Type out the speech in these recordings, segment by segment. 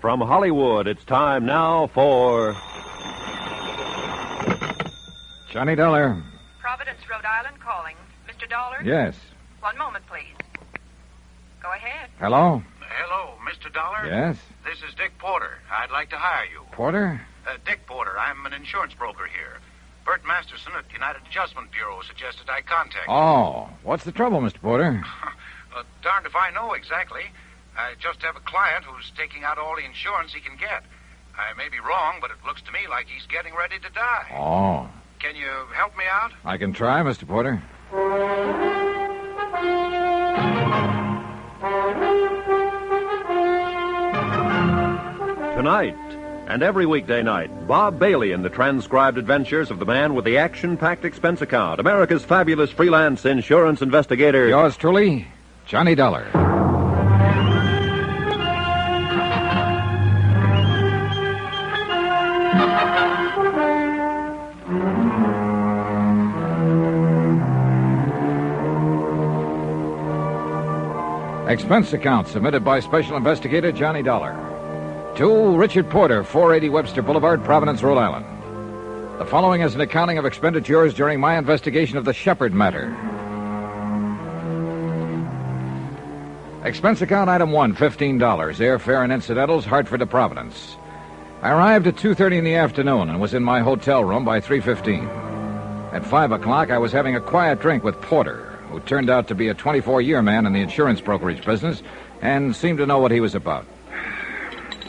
From Hollywood, it's time now for... Johnny Dollar. Providence, Rhode Island calling. Mr. Dollar? Yes. One moment, please. Go ahead. Hello? Hello, Mr. Dollar? Yes? This is Dick Porter. I'd like to hire you. Porter? Dick Porter. I'm an insurance broker here. Bert Masterson at United Adjustment Bureau suggested I contact you. Oh. What's the trouble, Mr. Porter? Darned if I know exactly. I just have a client who's taking out all the insurance he can get. I may be wrong, but it looks to me like he's getting ready to die. Oh. Can you help me out? I can try, Mr. Porter. Tonight, and every weekday night, Bob Bailey in the transcribed adventures of the man with the action-packed expense account, America's fabulous freelance insurance investigator. Yours truly, Johnny Dollar. Expense account submitted by Special Investigator Johnny Dollar to Richard Porter, 480 Webster Boulevard, Providence, Rhode Island. The following is an accounting of expenditures during my investigation of the Shepard matter. Expense account item 1, $15, airfare and incidentals, Hartford to Providence. I arrived at 2:30 in the afternoon and was in my hotel room by 3:15. At 5 o'clock, I was having a quiet drink with Porter, who turned out to be a 24-year man in the insurance brokerage business and seemed to know what he was about.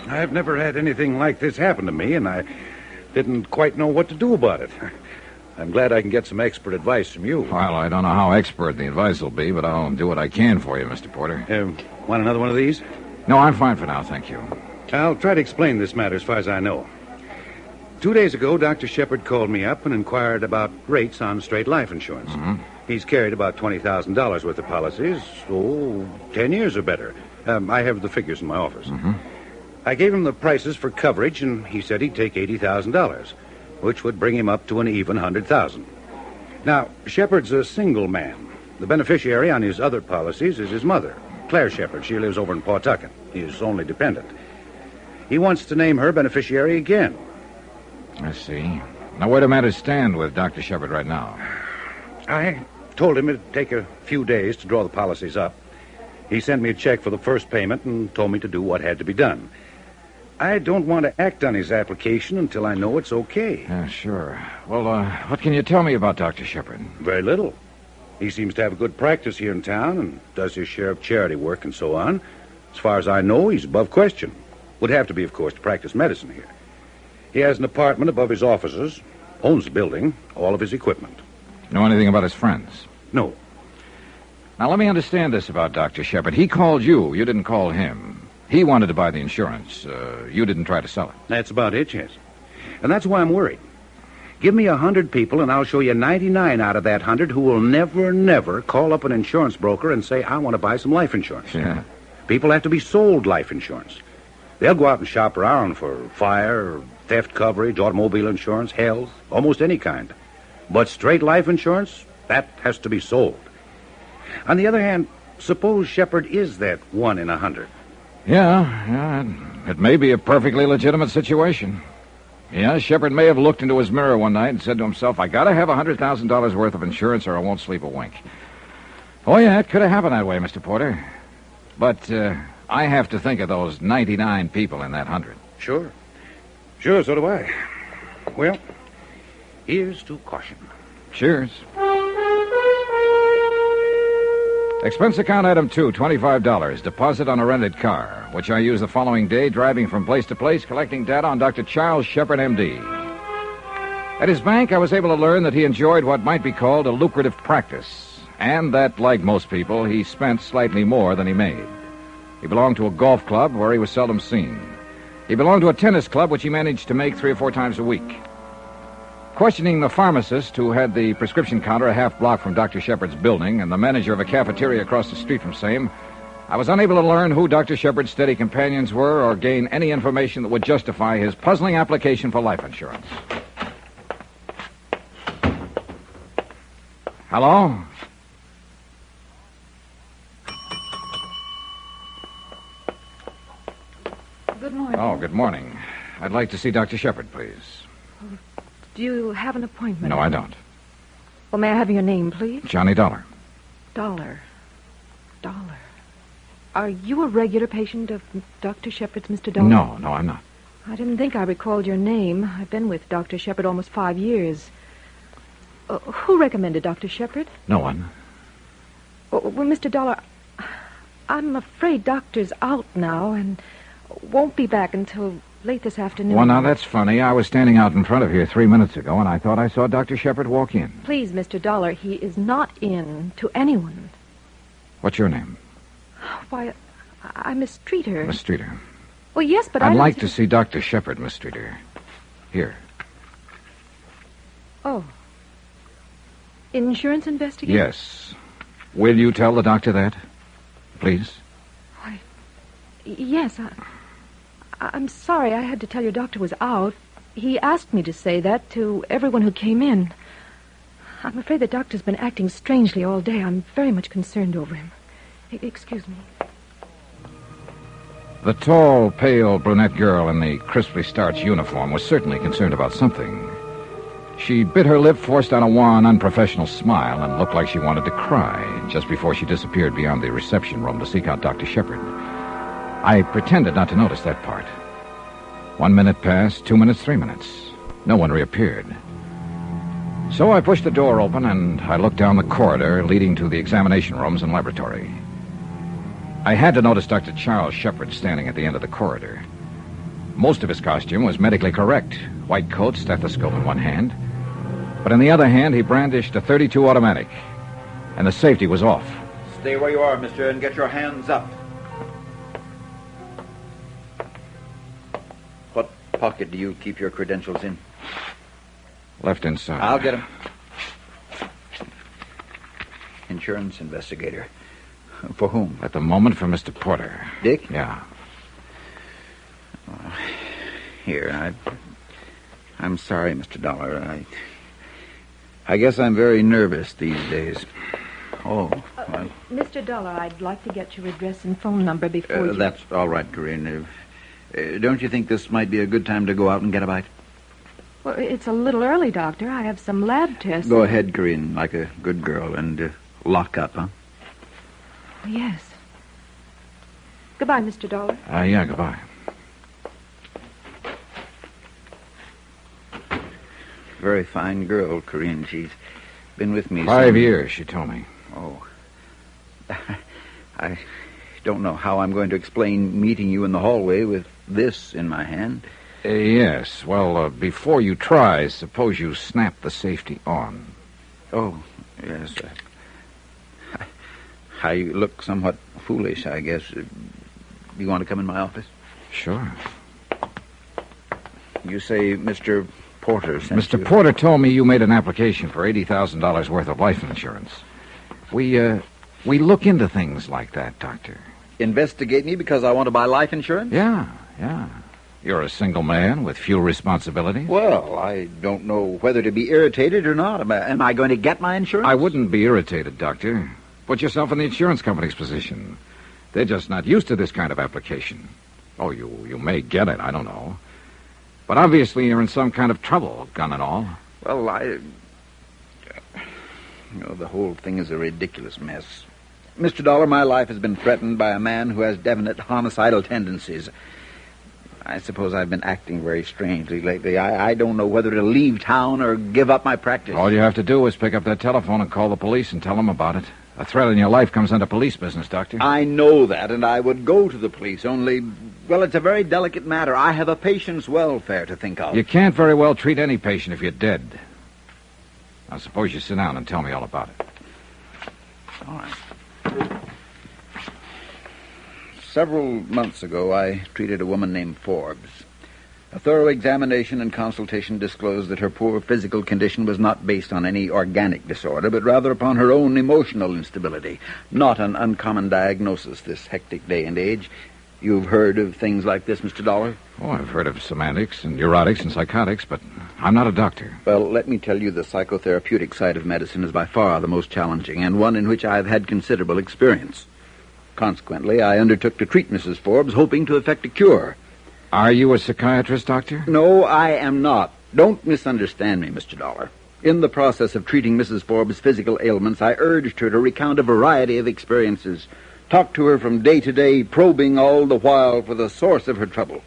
I've never had anything like this happen to me, and I didn't quite know what to do about it. I'm glad I can get some expert advice from you. Well, I don't know how expert the advice will be, but I'll do what I can for you, Mr. Porter. Want another one of these? No, I'm fine for now, thank you. I'll try to explain this matter as far as I know. 2 days ago, Dr. Shepard called me up and inquired about rates on straight life insurance. Mm-hmm. He's carried about $20,000 worth of policies, 10 years or better. I have the figures in my office. Mm-hmm. I gave him the prices for coverage, and he said he'd take $80,000, which would bring him up to an even $100,000. Now, Shepard's a single man. The beneficiary on his other policies is his mother, Claire Shepard. She lives over in Pawtucket. He's only dependent. He wants to name her beneficiary again. I see. Now, where do matters stand with Dr. Shepard right now? I told him it'd take a few days to draw the policies up. He sent me a check for the first payment and told me to do what had to be done. I don't want to act on his application until I know it's okay. Sure. Well, what can you tell me about Dr. Shepard? Very little. He seems to have a good practice here in town and does his share of charity work and so on. As far as I know, he's above question. Would have to be, of course, to practice medicine here. He has an apartment above his offices, owns the building, all of his equipment. Know anything about his friends? No. Now, let me understand this about Dr. Shepard. He called you. You didn't call him. He wanted to buy the insurance. You didn't try to sell it. That's about it, yes. And that's why I'm worried. Give me 100 people, and I'll show you 99 out of that 100 who will never call up an insurance broker and say, I want to buy some life insurance. Yeah. People have to be sold life insurance. They'll go out and shop around for fire, theft coverage, automobile insurance, health, almost any kind. But straight life insurance, that has to be sold. On the other hand, suppose Shepard is that 1 in 100. Yeah, it may be a perfectly legitimate situation. Yeah, Shepard may have looked into his mirror one night and said to himself, I gotta have $100,000 worth of insurance or I won't sleep a wink. Oh, yeah, it could have happened that way, Mr. Porter. But I have to think of those 99 people in that 100. Sure, so do I. Well... here's to caution. Cheers. Expense account item 2, $25, deposit on a rented car, which I used the following day, driving from place to place, collecting data on Dr. Charles Shepard, M.D. At his bank, I was able to learn that he enjoyed what might be called a lucrative practice, and that, like most people, he spent slightly more than he made. He belonged to a golf club where he was seldom seen. He belonged to a tennis club, which he managed to make 3 or 4 times a week. Questioning the pharmacist who had the prescription counter a half block from Dr. Shepard's building and the manager of a cafeteria across the street from same, I was unable to learn who Dr. Shepard's steady companions were or gain any information that would justify his puzzling application for life insurance. Hello? good morning. Oh, good morning. I'd like to see Dr. Shepard, please. Do you have an appointment? No, I don't. Well, may I have your name, please? Johnny Dollar. Dollar. Dollar. Are you a regular patient of Dr. Shepard's, Mr. Dollar? No, I'm not. I didn't think I recalled your name. I've been with Dr. Shepard almost 5 years. Who recommended Dr. Shepard? No one. Well, Mr. Dollar, I'm afraid Doctor's out now and won't be back until late this afternoon. Well, now, that's funny. I was standing out in front of here 3 minutes ago, and I thought I saw Dr. Shepard walk in. Please, Mr. Dollar, he is not in to anyone. What's your name? Why, I'm Miss Streeter. Miss Streeter. Well, yes, but I'd like to see Dr. Shepard, Miss Streeter. Here. Oh. Insurance investigator? Yes. Will you tell the doctor that? Please? Why, yes, I'm sorry. I had to tell your doctor was out. He asked me to say that to everyone who came in. I'm afraid the doctor's been acting strangely all day. I'm very much concerned over him. Excuse me. The tall, pale brunette girl in the crisply starched uniform was certainly concerned about something. She bit her lip, forced on a wan, unprofessional smile, and looked like she wanted to cry just before she disappeared beyond the reception room to seek out Dr. Shepard. I pretended not to notice that part. 1 minute passed, 2 minutes, 3 minutes. No one reappeared. So I pushed the door open, and I looked down the corridor leading to the examination rooms and laboratory. I had to notice Dr. Charles Shepard standing at the end of the corridor. Most of his costume was medically correct. White coat, stethoscope in one hand. But in the other hand, he brandished a .32 automatic. And the safety was off. Stay where you are, mister, and get your hands up. What pocket do you keep your credentials in? Left inside. I'll get him. Insurance investigator. For whom? At the moment, for Mr. Porter. Dick? Yeah. Oh, here, I'm sorry, Mr. Dollar. I guess I'm very nervous these days. Oh. Mr. Dollar, I'd like to get your address and phone number before you... That's all right, Corinne. Don't you think this might be a good time to go out and get a bite? Well, it's a little early, Doctor. I have some lab tests. Go ahead, Corinne, like a good girl, and lock up, huh? Yes. Goodbye, Mr. Dollar. Yeah, goodbye. Very fine girl, Corinne. She's been with me 5 years, she told me. Oh. I don't know how I'm going to explain meeting you in the hallway with this in my hand. Yes. Well, before you try, suppose you snap the safety on. Oh, yes. I look somewhat foolish, I guess. You want to come in my office? Sure. You say Mr. Porter sent Mr. you... Porter told me you made an application for $80,000 worth of life insurance. We look into things like that, Doctor. Investigate me because I want to buy life insurance? Yeah. You're a single man with few responsibilities. Well, I don't know whether to be irritated or not. Am I going to get my insurance? I wouldn't be irritated, Doctor. Put yourself in the insurance company's position. They're just not used to this kind of application. Oh, you may get it, I don't know. But obviously you're in some kind of trouble, gun and all. Well, the whole thing is a ridiculous mess. Mr. Dollar, my life has been threatened by a man who has definite homicidal tendencies. I suppose I've been acting very strangely lately. I don't know whether to leave town or give up my practice. All you have to do is pick up that telephone and call the police and tell them about it. A threat in your life comes under police business, Doctor. I know that, and I would go to the police, only, well, it's a very delicate matter. I have a patient's welfare to think of. You can't very well treat any patient if you're dead. Now, suppose you sit down and tell me all about it. All right. Several months ago, I treated a woman named Forbes. A thorough examination and consultation disclosed that her poor physical condition was not based on any organic disorder, but rather upon her own emotional instability. Not an uncommon diagnosis this hectic day and age. You've heard of things like this, Mr. Dollar? Oh, I've heard of semantics and neurotics and psychotics, but I'm not a doctor. Well, let me tell you, the psychotherapeutic side of medicine is by far the most challenging, and one in which I've had considerable experience. Consequently, I undertook to treat Mrs. Forbes, hoping to effect a cure. Are you a psychiatrist, Doctor? No, I am not. Don't misunderstand me, Mr. Dollar. In the process of treating Mrs. Forbes' physical ailments, I urged her to recount a variety of experiences. Talked to her from day to day, probing all the while for the source of her trouble.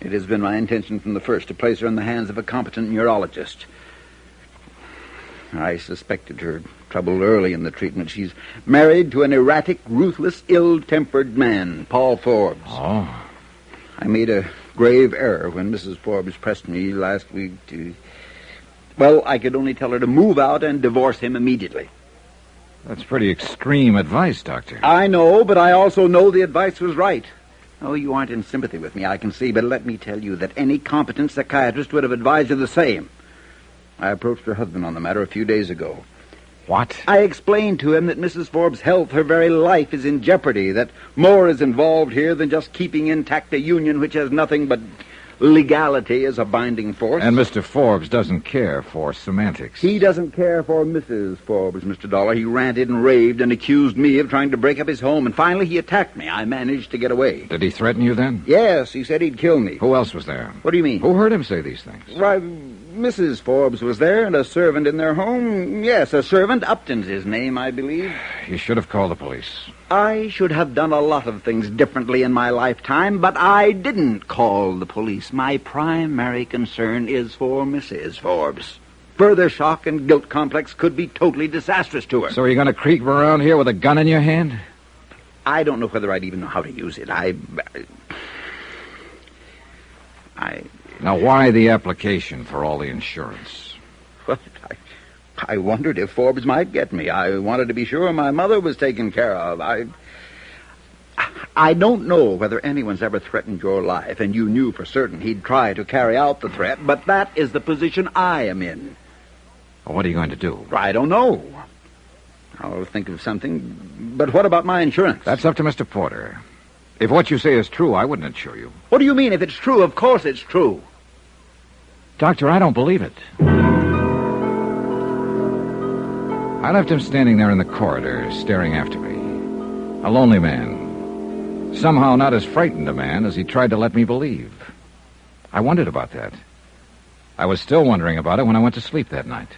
It has been my intention from the first to place her in the hands of a competent neurologist. I suspected her trouble early in the treatment. She's married to an erratic, ruthless, ill-tempered man, Paul Forbes. Oh. I made a grave error when Mrs. Forbes pressed me last week to... Well, I could only tell her to move out and divorce him immediately. That's pretty extreme advice, Doctor. I know, but I also know the advice was right. Oh, you aren't in sympathy with me, I can see, but let me tell you that any competent psychiatrist would have advised her the same. I approached her husband on the matter a few days ago. What? I explained to him that Mrs. Forbes' health, her very life, is in jeopardy, that more is involved here than just keeping intact a union which has nothing but legality as a binding force. And Mr. Forbes doesn't care for semantics. He doesn't care for Mrs. Forbes, Mr. Dollar. He ranted and raved and accused me of trying to break up his home, and finally he attacked me. I managed to get away. Did he threaten you then? Yes, he said he'd kill me. Who else was there? What do you mean? Who heard him say these things? Why, Mrs. Forbes was there and a servant in their home. Yes, a servant. Upton's his name, I believe. You should have called the police. I should have done a lot of things differently in my lifetime, but I didn't call the police. My primary concern is for Mrs. Forbes. Further shock and guilt complex could be totally disastrous to her. So are you going to creep around here with a gun in your hand? I don't know whether I'd even know how to use it. Now, why the application for all the insurance? Well, I wondered if Forbes might get me. I wanted to be sure my mother was taken care of. I don't know whether anyone's ever threatened your life, and you knew for certain he'd try to carry out the threat, but that is the position I am in. Well, what are you going to do? I don't know. I'll think of something. But what about my insurance? That's up to Mr. Porter. If what you say is true, I wouldn't insure you. What do you mean if it's true? Of course it's true. Doctor, I don't believe it. I left him standing there in the corridor, staring after me. A lonely man. Somehow not as frightened a man as he tried to let me believe. I wondered about that. I was still wondering about it when I went to sleep that night.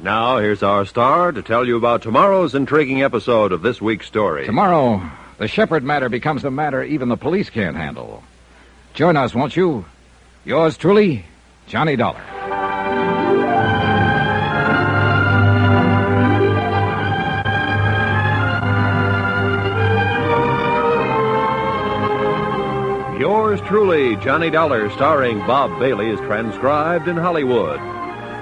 Now, here's our star to tell you about tomorrow's intriguing episode of this week's story. Tomorrow, the Shepard matter becomes a matter even the police can't handle. Join us, won't you? Yours truly, Johnny Dollar. Yours truly, Johnny Dollar, starring Bob Bailey, is transcribed in Hollywood.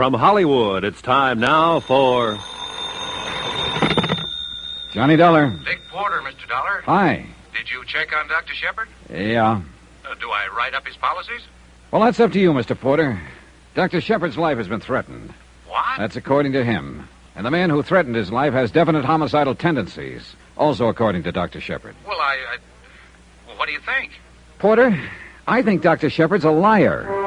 From Hollywood, it's time now for... Johnny Dollar. Dick Porter, Mr. Dollar. Hi. Did you check on Dr. Shepard? Yeah. Do I write up his policies? Well, that's up to you, Mr. Porter. Dr. Shepard's life has been threatened. What? That's according to him. And the man who threatened his life has definite homicidal tendencies, also according to Dr. Shepard. Well, Well, what do you think? Porter, I think Dr. Shepard's a liar.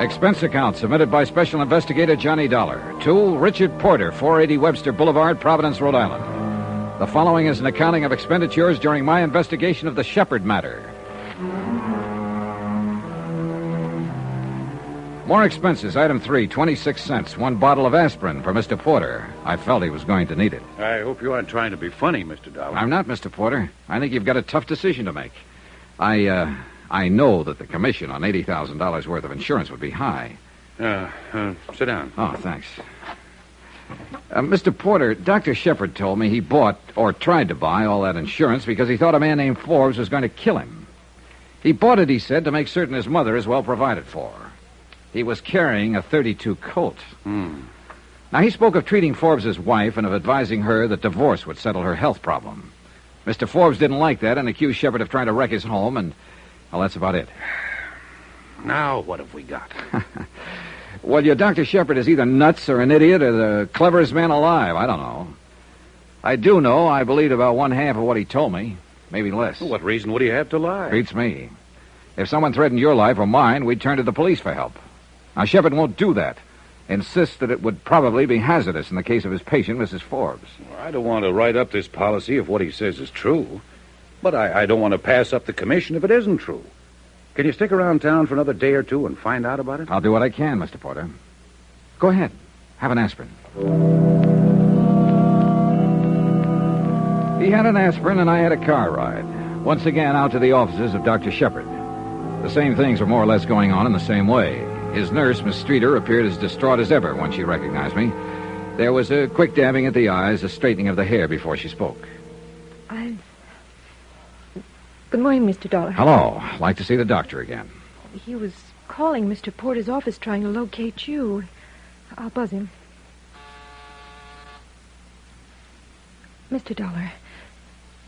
Expense account submitted by Special Investigator Johnny Dollar to Richard Porter, 480 Webster Boulevard, Providence, Rhode Island. The following is an accounting of expenditures during my investigation of the Shepard matter. More expenses. Item 3, 26 cents. One bottle of aspirin for Mr. Porter. I felt he was going to need it. I hope you aren't trying to be funny, Mr. Dollar. I'm not, Mr. Porter. I think you've got a tough decision to make. I know that the commission on $80,000 worth of insurance would be high. Sit down. Oh, thanks. Mr. Porter, Dr. Shepard told me he bought or tried to buy all that insurance because he thought a man named Forbes was going to kill him. He bought it, he said, to make certain his mother is well provided for. He was carrying a .32 Colt. Now, he spoke of treating Forbes' wife and of advising her that divorce would settle her health problem. Mr. Forbes didn't like that and accused Shepard of trying to wreck his home and... Well, that's about it. Now, what have we got? Well, your Dr. Shepard is either nuts or an idiot or the cleverest man alive. I don't know. I do know I believed about one half of what he told me, maybe less. Well, what reason would he have to lie? Beats me. If someone threatened your life or mine, we'd turn to the police for help. Now, Shepard won't do that. Insists that it would probably be hazardous in the case of his patient, Mrs. Forbes. Well, I don't want to write up this policy if what he says is true. But I don't want to pass up the commission if it isn't true. Can you stick around town for another day or two and find out about it? I'll do what I can, Mr. Porter. Go ahead. Have an aspirin. He had an aspirin and I had a car ride. Once again, out to the offices of Dr. Shepard. The same things were more or less going on in the same way. His nurse, Miss Streeter, appeared as distraught as ever when she recognized me. There was a quick dabbing at the eyes, a straightening of the hair before she spoke. Good morning, Mr. Dollar. Hello. I'd like to see the doctor again. He was calling Mr. Porter's office trying to locate you. I'll buzz him. Mr. Dollar,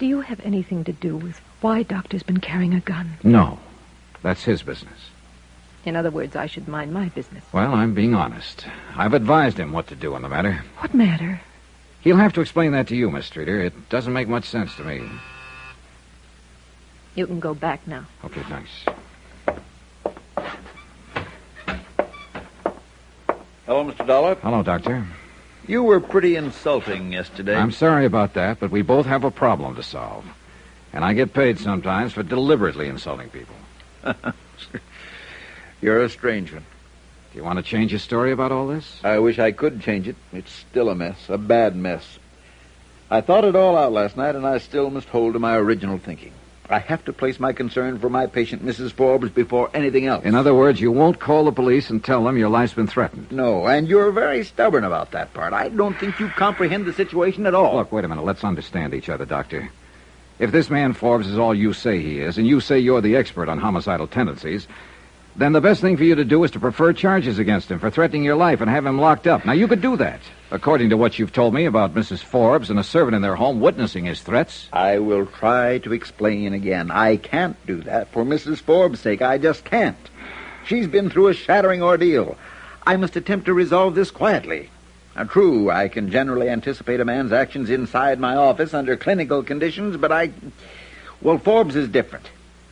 do you have anything to do with why Doctor's been carrying a gun? No. That's his business. In other words, I should mind my business. Well, I'm being honest. I've advised him what to do on the matter. What matter? He'll have to explain that to you, Miss Streeter. It doesn't make much sense to me. You can go back now. Okay, thanks. Hello, Mr. Dollar. Hello, Doctor. You were pretty insulting yesterday. I'm sorry about that, but we both have a problem to solve. And I get paid sometimes for deliberately insulting people. You're a strange one. Do you want to change your story about all this? I wish I could change it. It's still a mess, a bad mess. I thought it all out last night, and I still must hold to my original thinking. I have to place my concern for my patient, Mrs. Forbes, before anything else. In other words, you won't call the police and tell them your life's been threatened. No, and you're very stubborn about that part. I don't think you comprehend the situation at all. Look, wait a minute. Let's understand each other, Doctor. If this man Forbes is all you say he is, and you say you're the expert on homicidal tendencies, then the best thing for you to do is to prefer charges against him for threatening your life and have him locked up. Now, you could do that, according to what you've told me about Mrs. Forbes and a servant in their home witnessing his threats. I will try to explain again. I can't do that for Mrs. Forbes' sake. I just can't. She's been through a shattering ordeal. I must attempt to resolve this quietly. Now, true, I can generally anticipate a man's actions inside my office under clinical conditions, but Well, Forbes is different.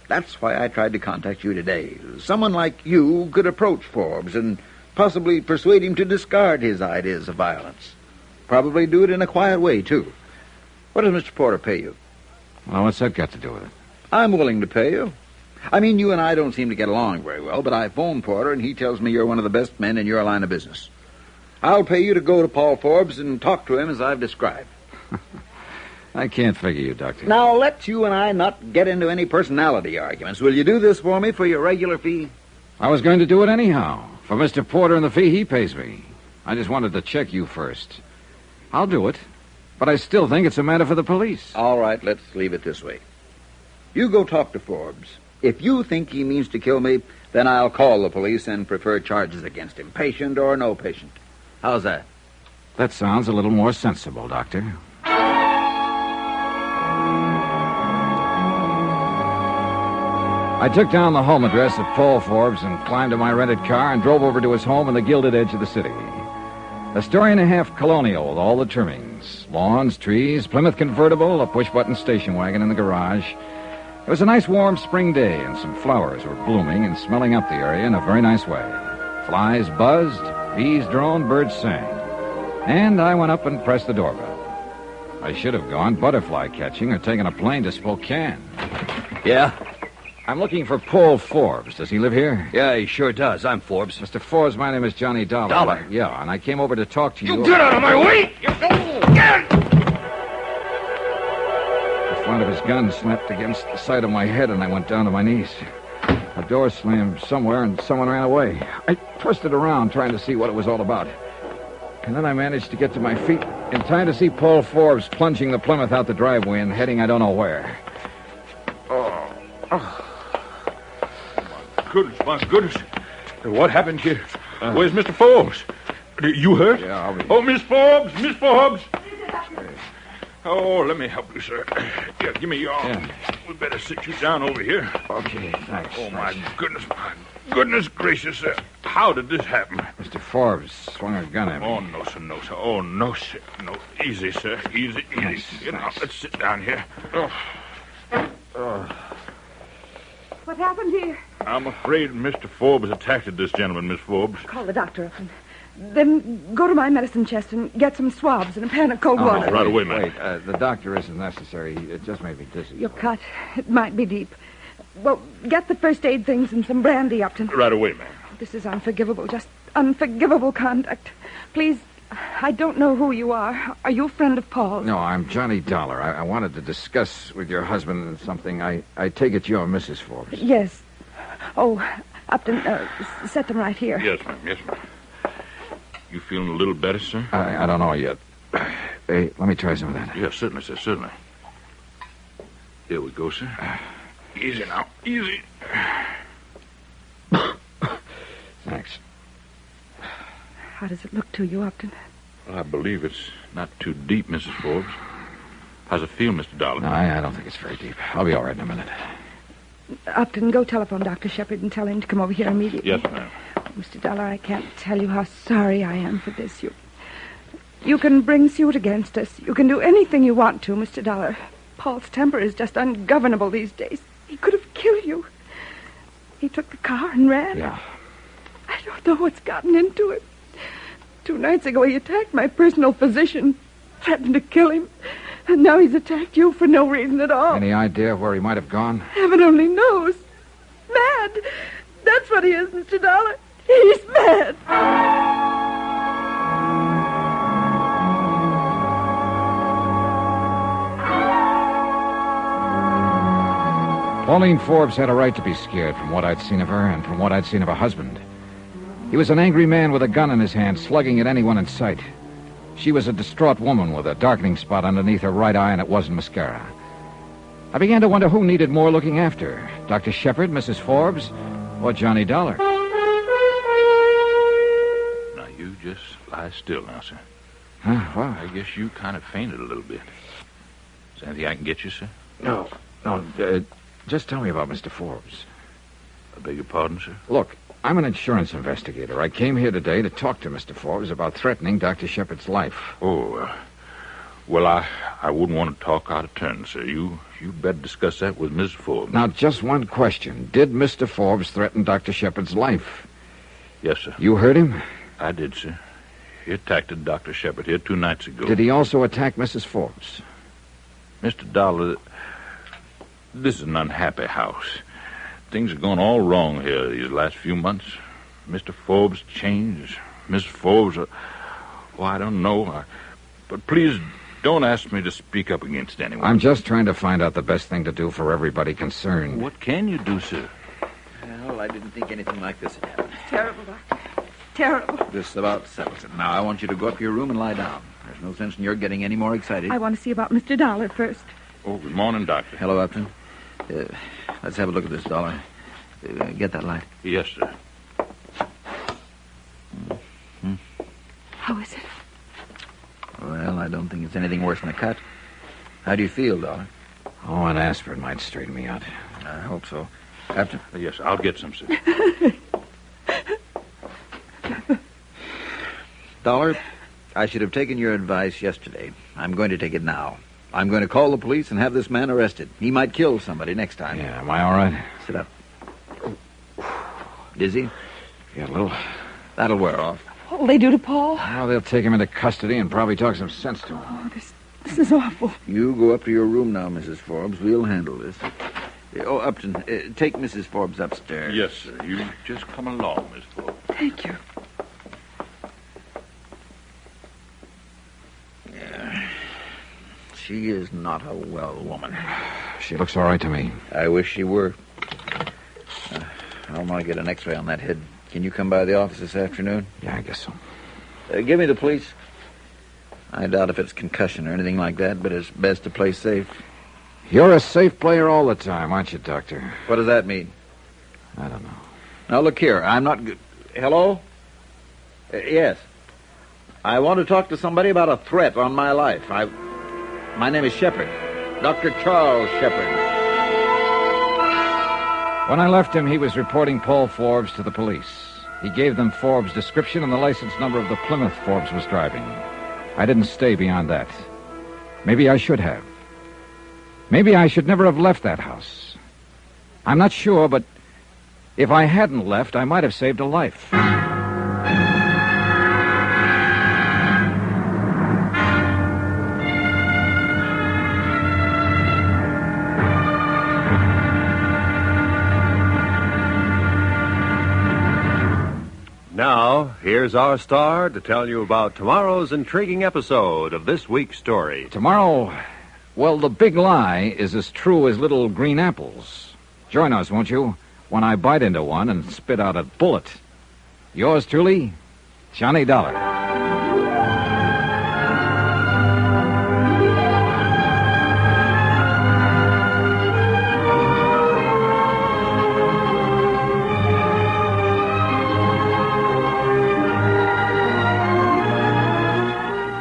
That's why I tried to contact you today. Someone like you could approach Forbes and possibly persuade him to discard his ideas of violence. Probably do it in a quiet way, too. What does Mr. Porter pay you? Well, what's that got to do with it? I'm willing to pay you. I mean, you and I don't seem to get along very well, but I phone Porter, and he tells me you're one of the best men in your line of business. I'll pay you to go to Paul Forbes and talk to him as I've described. I can't figure you, Doctor. Now, let you and I not get into any personality arguments. Will you do this for me for your regular fee? I was going to do it anyhow, for Mr. Porter and the fee he pays me. I just wanted to check you first. I'll do it, but I still think it's a matter for the police. All right, let's leave it this way. You go talk to Forbes. If you think he means to kill me, then I'll call the police and prefer charges against him, patient or no patient. How's that? That sounds a little more sensible, Doctor. I took down the home address of Paul Forbes and climbed to my rented car and drove over to his home in the gilded edge of the city. A story-and-a-half colonial with all the trimmings, lawns, trees, Plymouth convertible, a push-button station wagon in the garage. It was a nice warm spring day, and some flowers were blooming and smelling up the area in a very nice way. Flies buzzed, bees droned, birds sang. And I went up and pressed the doorbell. I should have gone butterfly catching or taken a plane to Spokane. Yeah? I'm looking for Paul Forbes. Does he live here? Yeah, he sure does. I'm Forbes. Mr. Forbes, my name is Johnny Dollar. Dollar? Yeah, and I came over to talk to you... You get out of my way! You don't get! The front of his gun slapped against the side of my head, and I went down to my knees. A door slammed somewhere, and someone ran away. I twisted around, trying to see what it was all about. And then I managed to get to my feet in time to see Paul Forbes plunging the Plymouth out the driveway and heading I don't know where. Oh... Goodness, my goodness. What happened here? Where's Mr. Forbes? You hurt? Yeah, I'll be... Oh, Miss Forbes! Miss Forbes! Oh, let me help you, sir. Yeah, give me your arm. Yeah. We'd better sit you down over here. Okay, thanks. Oh, my goodness, my goodness gracious, sir. How did this happen? Mr. Forbes swung a gun at me. Oh, no, sir, no, sir. Oh, no, sir. No, easy, sir. Easy, easy. Nice, you know, nice. Let's sit down here. What happened here? I'm afraid Mr. Forbes attacked this gentleman, Miss Forbes. Call the doctor up. Then go to my medicine chest and get some swabs and a pan of cold water. Right away, ma'am. Wait, the doctor isn't necessary. It just made me dizzy. Your cut. It might be deep. Well, get the first aid things and some brandy, Upton. Right away, ma'am. This is unforgivable. Just unforgivable conduct. Please, I don't know who you are. Are you a friend of Paul's? No, I'm Johnny Dollar. I wanted to discuss with your husband something. I take it you're Mrs. Forbes. Yes. Oh, Upton, set them right here. Yes, ma'am. Yes, ma'am. You feeling a little better, sir? I don't know yet. Hey, let me try some of that. Yes, certainly, sir. Certainly. Here we go, sir. Easy now. Easy. Thanks. How does it look to you, Upton? Well, I believe it's not too deep, Mrs. Forbes. How's it feel, Mr. Dollar? No, I don't think it's very deep. I'll be all right in a minute. Upton, go telephone Dr. Shepard and tell him to come over here immediately. Yes, ma'am. Mr. Dollar, I can't tell you how sorry I am for this. You can bring suit against us. You can do anything you want to, Mr. Dollar. Paul's temper is just ungovernable these days. He could have killed you. He took the car and ran. Yeah. I don't know what's gotten into him. 2 nights ago, he attacked my personal physician, threatened to kill him. And now he's attacked you for no reason at all. Any idea where he might have gone? Heaven only knows. Mad. That's what he is, Mr. Dollar. He's mad. Pauline Forbes had a right to be scared from what I'd seen of her and from what I'd seen of her husband. He was an angry man with a gun in his hand, slugging at anyone in sight. She was a distraught woman with a darkening spot underneath her right eye, and it wasn't mascara. I began to wonder who needed more looking after, Dr. Shepard, Mrs. Forbes, or Johnny Dollar. Now, you just lie still now, sir. Huh? Well, I guess you kind of fainted a little bit. Is there anything I can get you, sir? No. Just tell me about Mr. Forbes. I beg your pardon, sir? Look. I'm an insurance investigator. I came here today to talk to Mr. Forbes about threatening Dr. Shepard's life. Oh, well, I wouldn't want to talk out of turn, sir. You'd better discuss that with Mrs. Forbes. Now, just one question. Did Mr. Forbes threaten Dr. Shepard's life? Yes, sir. You heard him? I did, sir. He attacked Dr. Shepard here 2 nights ago. Did he also attack Mrs. Forbes? Mr. Dollar, this is an unhappy house. Things have gone all wrong here these last few months. Mr. Forbes changed. Miss Forbes, oh, I don't know. But please don't ask me to speak up against anyone. I'm just trying to find out the best thing to do for everybody concerned. What can you do, sir? Well, I didn't think anything like this had happened. Terrible, Doctor. Terrible. This about settles it. Now, I want you to go up to your room and lie down. There's no sense in your getting any more excited. I want to see about Mr. Dollar first. Oh, good morning, Doctor. Hello, Upton. Let's have a look at this, Dollar. Get that light. Yes, sir. Mm-hmm. How is it? Well, I don't think it's anything worse than a cut. How do you feel, Dollar? Oh, an aspirin might straighten me out. I hope so. Captain? Yes, I'll get some, sir. Dollar, I should have taken your advice yesterday. I'm going to take it now. I'm going to call the police and have this man arrested. He might kill somebody next time. Yeah, am I all right? Sit up. Dizzy? Yeah, a little. That'll wear off. What'll they do to Paul? Well, they'll take him into custody and probably talk some sense to him. Oh, this is awful. You go up to your room now, Mrs. Forbes. We'll handle this. Oh, Upton, take Mrs. Forbes upstairs. Yes, sir. You just come along, Miss Forbes. Thank you. Yeah. She is not a well woman. She looks all right to me. I wish she were. I want to get an x-ray on that head. Can you come by the office this afternoon? Yeah, I guess so. Give me the police. I doubt if it's concussion or anything like that, but it's best to play safe. You're a safe player all the time, aren't you, Doctor? What does that mean? I don't know. Now, look here. I'm not good. Hello? Yes. I want to talk to somebody about a threat on my life. My name is Shepard. Dr. Charles Shepard. When I left him, he was reporting Paul Forbes to the police. He gave them Forbes' description and the license number of the Plymouth Forbes was driving. I didn't stay beyond that. Maybe I should have. Maybe I should never have left that house. I'm not sure, but if I hadn't left, I might have saved a life. Now, here's our star to tell you about tomorrow's intriguing episode of this week's story. Tomorrow... Well, the big lie is as true as little green apples. Join us, won't you, when I bite into one and spit out a bullet. Yours truly, Johnny Dollar.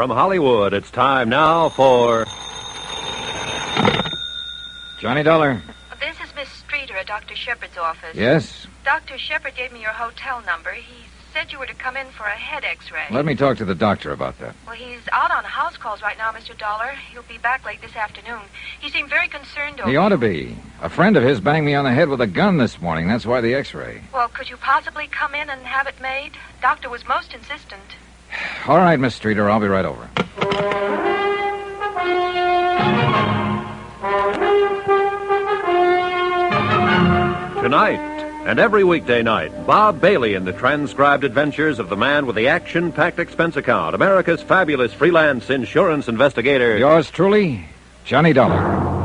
From Hollywood, it's time now for... Johnny Dollar. This is Miss Streeter at Dr. Shepard's office. Yes? Dr. Shepard gave me your hotel number. He said you were to come in for a head x-ray. Let me talk to the doctor about that. Well, he's out on house calls right now, Mr. Dollar. He'll be back late this afternoon. He seemed very concerned over... He ought to be. A friend of his banged me on the head with a gun this morning. That's why the x-ray. Well, could you possibly come in and have it made? Doctor was most insistent. All right, Miss Streeter, I'll be right over. Tonight and every weekday night, Bob Bailey in the transcribed adventures of the man with the action-packed expense account, America's fabulous freelance insurance investigator. Yours truly, Johnny Dollar.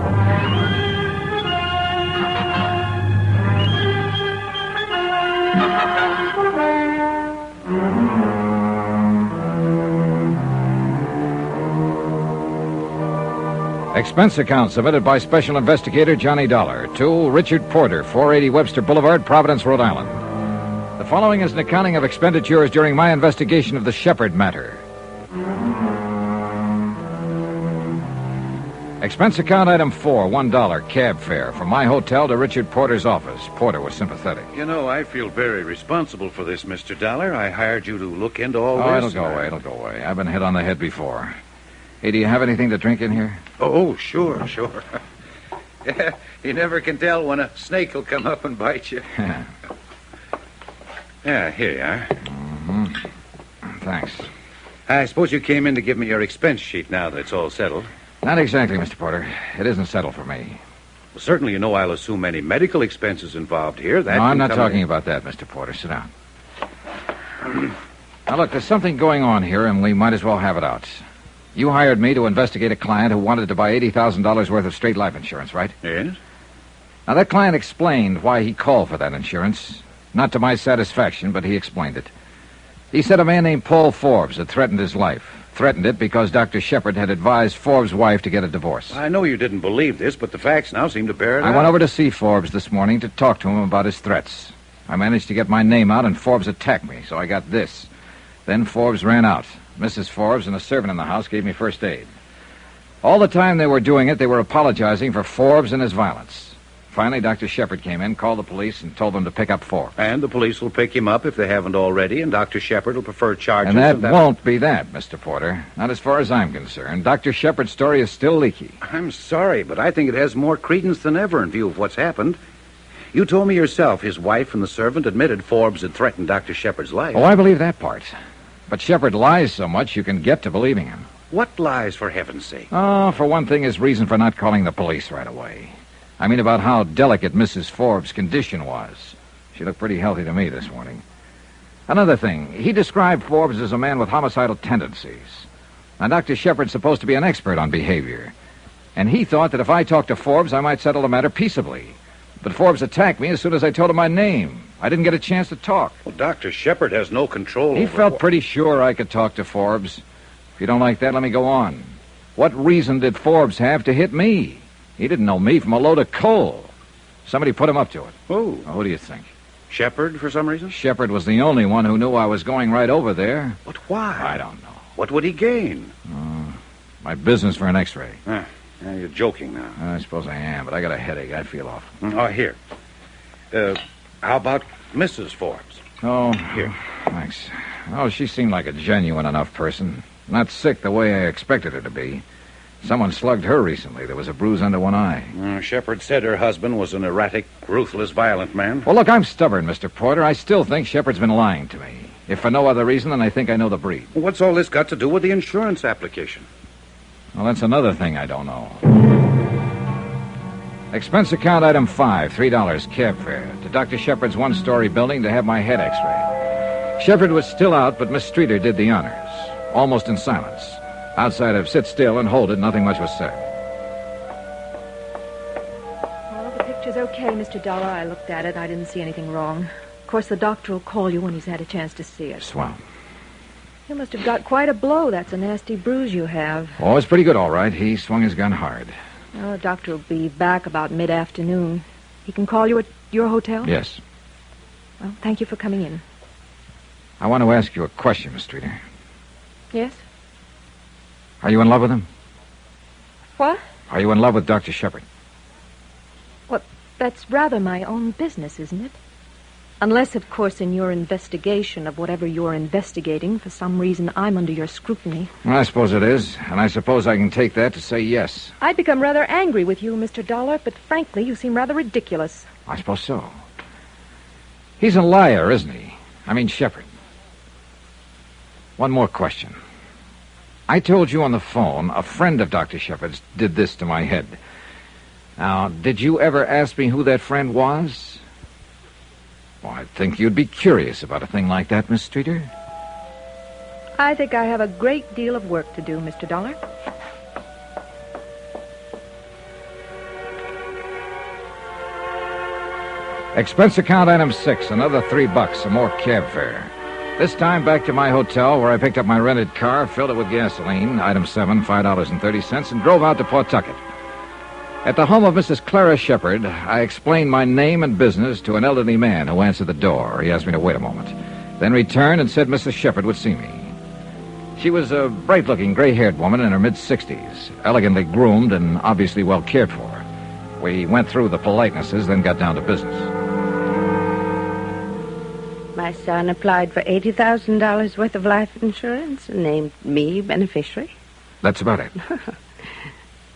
Expense account submitted by Special Investigator Johnny Dollar to Richard Porter, 480 Webster Boulevard, Providence, Rhode Island. The following is an accounting of expenditures during my investigation of the Shepard matter. Expense account item 4, $1 cab fare from my hotel to Richard Porter's office. Porter was sympathetic. You know, I feel very responsible for this, Mr. Dollar. I hired you to look into all this. Oh, it'll go away. I've been hit on the head before. Hey, do you have anything to drink in here? Oh, sure. You never can tell when a snake will come up and bite you. Yeah, here you are. Mm-hmm. Thanks. I suppose you came in to give me your expense sheet now that it's all settled. Not exactly, Mr. Porter. It isn't settled for me. Well, certainly, you know, I'll assume any medical expenses involved here. That no, I'm not talking about that, Mr. Porter. Sit down. Now, look, there's something going on here, and we might as well have it out. You hired me to investigate a client who wanted to buy $80,000 worth of straight life insurance, right? Yes. Now, that client explained why he called for that insurance. Not to my satisfaction, but he explained it. He said a man named Paul Forbes had threatened his life. Threatened it because Dr. Shepard had advised Forbes' wife to get a divorce. I know you didn't believe this, but the facts now seem to bear it out. I went over to see Forbes this morning to talk to him about his threats. I managed to get my name out, and Forbes attacked me, so I got this. Then Forbes ran out. Mrs. Forbes and a servant in the house gave me first aid. All the time they were doing it, they were apologizing for Forbes and his violence. Finally, Dr. Shepard came in, called the police, and told them to pick up Forbes. And the police will pick him up if they haven't already, and Dr. Shepard will prefer charges. And that won't be that, Mr. Porter. Not as far as I'm concerned. Dr. Shepard's story is still leaky. I'm sorry, but I think it has more credence than ever in view of what's happened. You told me yourself his wife and the servant admitted Forbes had threatened Dr. Shepard's life. Oh, I believe that part. But Shepard lies so much you can get to believing him. What lies, for heaven's sake? Oh, for one thing, his reason for not calling the police right away. I mean about how delicate Mrs. Forbes' condition was. She looked pretty healthy to me this morning. Another thing, he described Forbes as a man with homicidal tendencies. Now, Dr. Shepard's supposed to be an expert on behavior. And he thought that if I talked to Forbes, I might settle the matter peaceably. But Forbes attacked me as soon as I told him my name. I didn't get a chance to talk. Well, Dr. Shepard has no control. He felt pretty sure I could talk to Forbes. If you don't like that, let me go on. What reason did Forbes have to hit me? He didn't know me from a load of coal. Somebody put him up to it. Who? Now, who do you think? Shepard, for some reason? Shepard was the only one who knew I was going right over there. But why? I don't know. What would he gain? My business for an x-ray. You're joking now. I suppose I am, but I got a headache. I feel awful. Oh, here. How about Mrs. Forbes? Oh, here. Thanks. Oh, she seemed like a genuine enough person. Not sick the way I expected her to be. Someone slugged her recently. There was a bruise under one eye. Shepard said her husband was an erratic, ruthless, violent man. Well, look, I'm stubborn, Mr. Porter. I still think Shepard's been lying to me. If for no other reason than I think I know the breed. Well, what's all this got to do with the insurance application? Well, that's another thing I don't know. Expense account item 5, $3 cab fare to Dr. Shepard's one-story building to have my head x-rayed. Shepard was still out, but Miss Streeter did the honors, almost in silence. Outside of sit still and hold it, nothing much was said. Well, the picture's okay, Mr. Dollar. I looked at it. I didn't see anything wrong. Of course, the doctor will call you when he's had a chance to see it. Swell. You must have got quite a blow. That's a nasty bruise you have. Oh, it's pretty good, all right. He swung his gun hard. Well, the doctor will be back about mid-afternoon. He can call you at your hotel? Yes. Well, thank you for coming in. I want to ask you a question, Miss Streeter. Yes? Are you in love with him? What? Are you in love with Dr. Shepard? Well, that's rather my own business, isn't it? Unless, of course, in your investigation of whatever you're investigating, for some reason I'm under your scrutiny. Well, I suppose it is, and I suppose I can take that to say yes. I've become rather angry with you, Mr. Dollar, but frankly, you seem rather ridiculous. I suppose so. He's a liar, isn't he? I mean, Shepard. One more question. I told you on the phone a friend of Dr. Shepard's did this to my head. Now, did you ever ask me who that friend was? Oh, I think you'd be curious about a thing like that, Miss Streeter. I think I have a great deal of work to do, Mr. Dollar. Expense account item 6, another $3, a more cab fare. This time back to my hotel where I picked up my rented car, filled it with gasoline, item 7, $5.30, and drove out to Pawtucket. At the home of Mrs. Clara Shepard, I explained my name and business to an elderly man who answered the door. He asked me to wait a moment, then returned and said Mrs. Shepard would see me. She was a bright-looking, gray-haired woman in her mid-60s, elegantly groomed and obviously well cared for. We went through the politenesses, then got down to business. My son applied for $80,000 worth of life insurance and named me beneficiary. That's about it.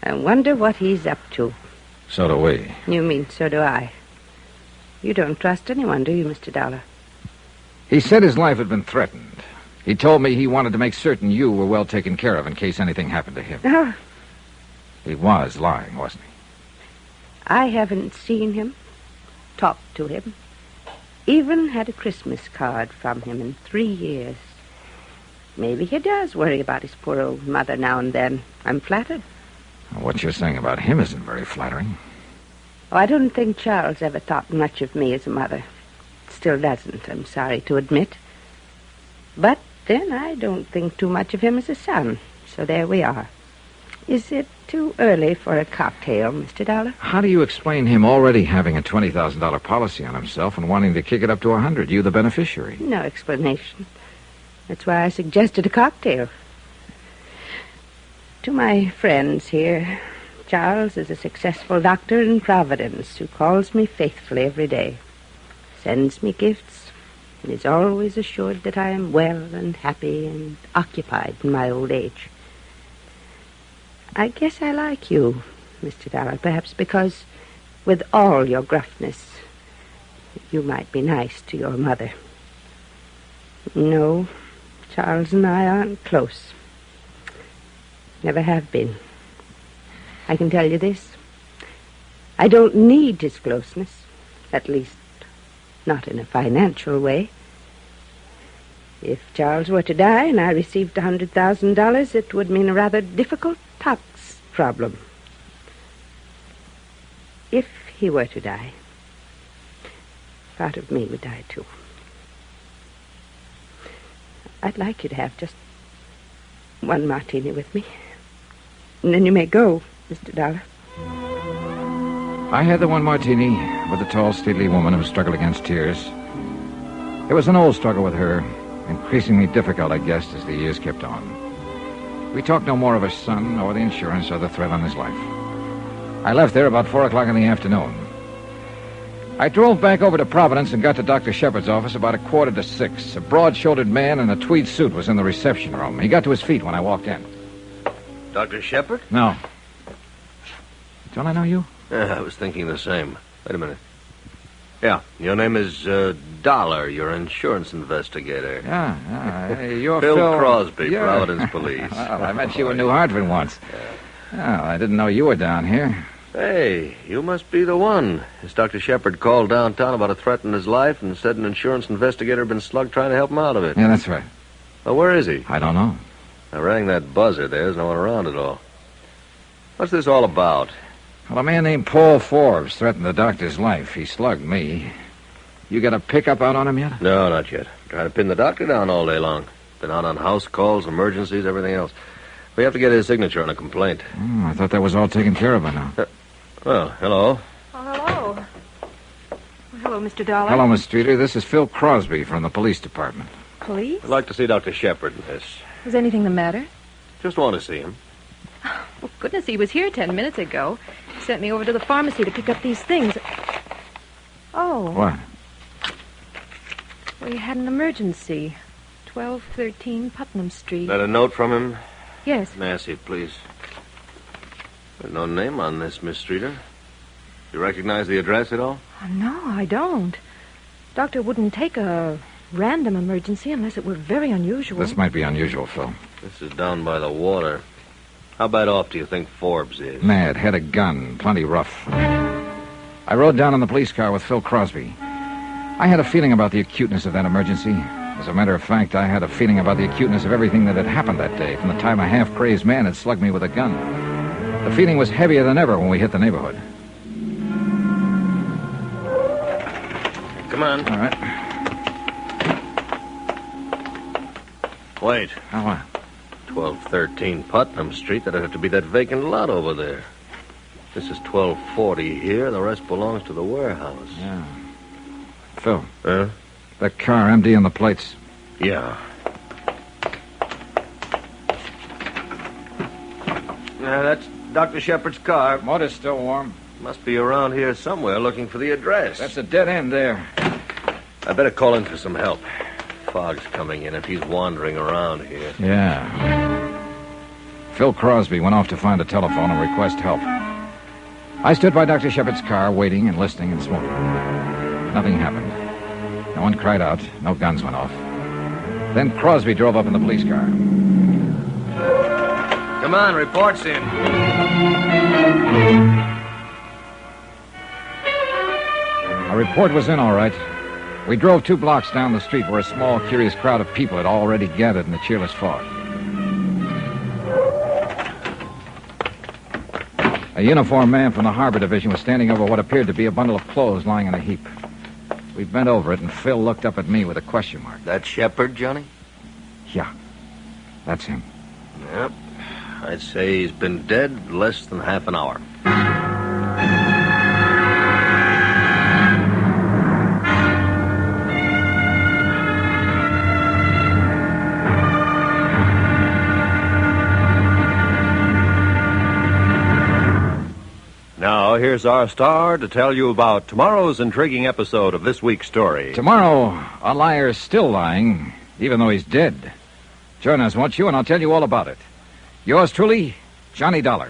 I wonder what he's up to. So do we. You mean so do I. You don't trust anyone, do you, Mr. Dollar? He said his life had been threatened. He told me he wanted to make certain you were well taken care of in case anything happened to him. Oh. He was lying, wasn't he? I haven't seen him, talked to him. Even had a Christmas card from him in 3 years. Maybe he does worry about his poor old mother now and then. I'm flattered. What you're saying about him isn't very flattering. Oh, I don't think Charles ever thought much of me as a mother. Still doesn't, I'm sorry to admit. But then I don't think too much of him as a son. So there we are. Is it too early for a cocktail, Mr. Dollar? How do you explain him already having a $20,000 policy on himself and wanting to kick it up to $100,000, you the beneficiary? No explanation. That's why I suggested a cocktail. To my friends here, Charles is a successful doctor in Providence who calls me faithfully every day, sends me gifts, and is always assured that I am well and happy and occupied in my old age. I guess I like you, Mr. Dollar, perhaps because with all your gruffness, you might be nice to your mother. No, Charles and I aren't close. Never have been. I can tell you this. I don't need his closeness, at least not in a financial way. If Charles were to die and I received $100,000, it would mean a rather difficult tax problem. If he were to die, part of me would die too. I'd like you to have just one martini with me. And then you may go, Mr. Dollar. I had the one martini with the tall, stately woman who struggled against tears. It was an old struggle with her, increasingly difficult, I guessed, as the years kept on. We talked no more of her son or the insurance or the threat on his life. I left there about 4 o'clock in the afternoon. I drove back over to Providence and got to Dr. Shepard's office about 5:45. A broad-shouldered man in a tweed suit was in the reception room. He got to his feet when I walked in. Dr. Shepard? No. Don't I know you? Yeah, I was thinking the same. Wait a minute. Yeah, your name is Dollar, your insurance investigator. Yeah, you're Phil Crosby, yeah. Providence Police. Well, I met you in New Hartford once. Yeah. Oh, I didn't know you were down here. Hey, you must be the one. As Dr. Shepard called downtown about a threat on his life and said an insurance investigator had been slugged trying to help him out of it. Yeah, that's right. Well, where is he? I don't know. I rang that buzzer. There's no one around at all. What's this all about? Well, a man named Paul Forbes threatened the doctor's life. He slugged me. You got a pickup out on him yet? No, not yet. Trying to pin the doctor down all day long. Been out on house calls, emergencies, everything else. We have to get his signature on a complaint. I thought that was all taken care of by now. Well, hello. Oh, hello. Well, hello, Mr. Dollar. Hello, Miss Streeter. This is Phil Crosby from the police department. Police? I'd like to see Dr. Shepard, miss. Is anything the matter? Just want to see him. Oh, goodness, he was here 10 minutes ago. He sent me over to the pharmacy to pick up these things. Oh. What? We had an emergency. 1213 Putnam Street. Is that a note from him? Yes. Massey, please. There's no name on this, Miss Streeter. You recognize the address at all? Oh, no, I don't. Doctor wouldn't take a random emergency unless it were very unusual. This might be unusual, Phil. This is down by the water. How bad off do you think Forbes is? Mad, had a gun, plenty rough. I rode down in the police car with Phil Crosby. I had a feeling about the acuteness of that emergency. As a matter of fact, I had a feeling about the acuteness of everything that had happened that day from the time a half-crazed man had slugged me with a gun. The feeling was heavier than ever when we hit the neighborhood. Come on. All right. Wait. Now what? 1213 Putnam Street. That'd have to be that vacant lot over there. This is 1240 here. The rest belongs to the warehouse. Yeah. Phil. Huh? That car emptying the plates. Yeah. Now, that's Dr. Shepard's car. Motor's still warm. Must be around here somewhere looking for the address. That's a dead end there. I better call in for some help. Fog's coming in if he's wandering around here. Yeah. Phil Crosby went off to find a telephone and request help. I stood by Dr. Shepard's car waiting and listening and smoking. Nothing happened. No one cried out. No guns went off. Then Crosby drove up in the police car. Come on, report's in. Our report was in, all right. We drove 2 blocks down the street where a small, curious crowd of people had already gathered in the cheerless fog. A uniformed man from the Harbor Division was standing over what appeared to be a bundle of clothes lying in a heap. We bent over it, and Phil looked up at me with a question mark. That Shepard, Johnny? Yeah, that's him. Yep. I'd say he's been dead less than half an hour. Now, here's our star to tell you about tomorrow's intriguing episode of this week's story. Tomorrow, a liar's still lying, even though he's dead. Join us, won't you, and I'll tell you all about it. Yours truly, Johnny Dollar.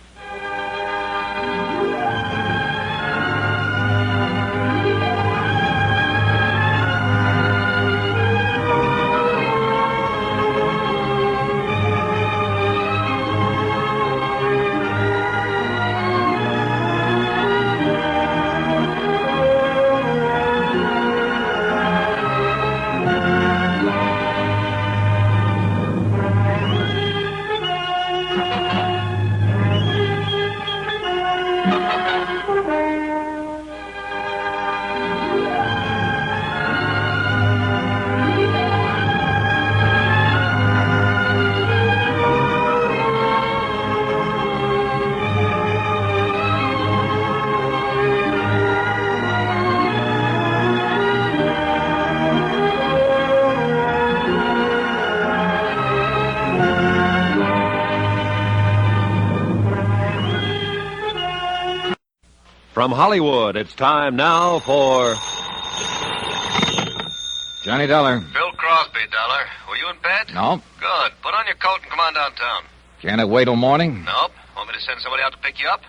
From Hollywood, it's time now for... Johnny Dollar. Phil Crosby, Dollar. Were you in bed? No. Good. Put on your coat and come on downtown. Can it wait till morning? Nope. Want me to send somebody out to pick you up?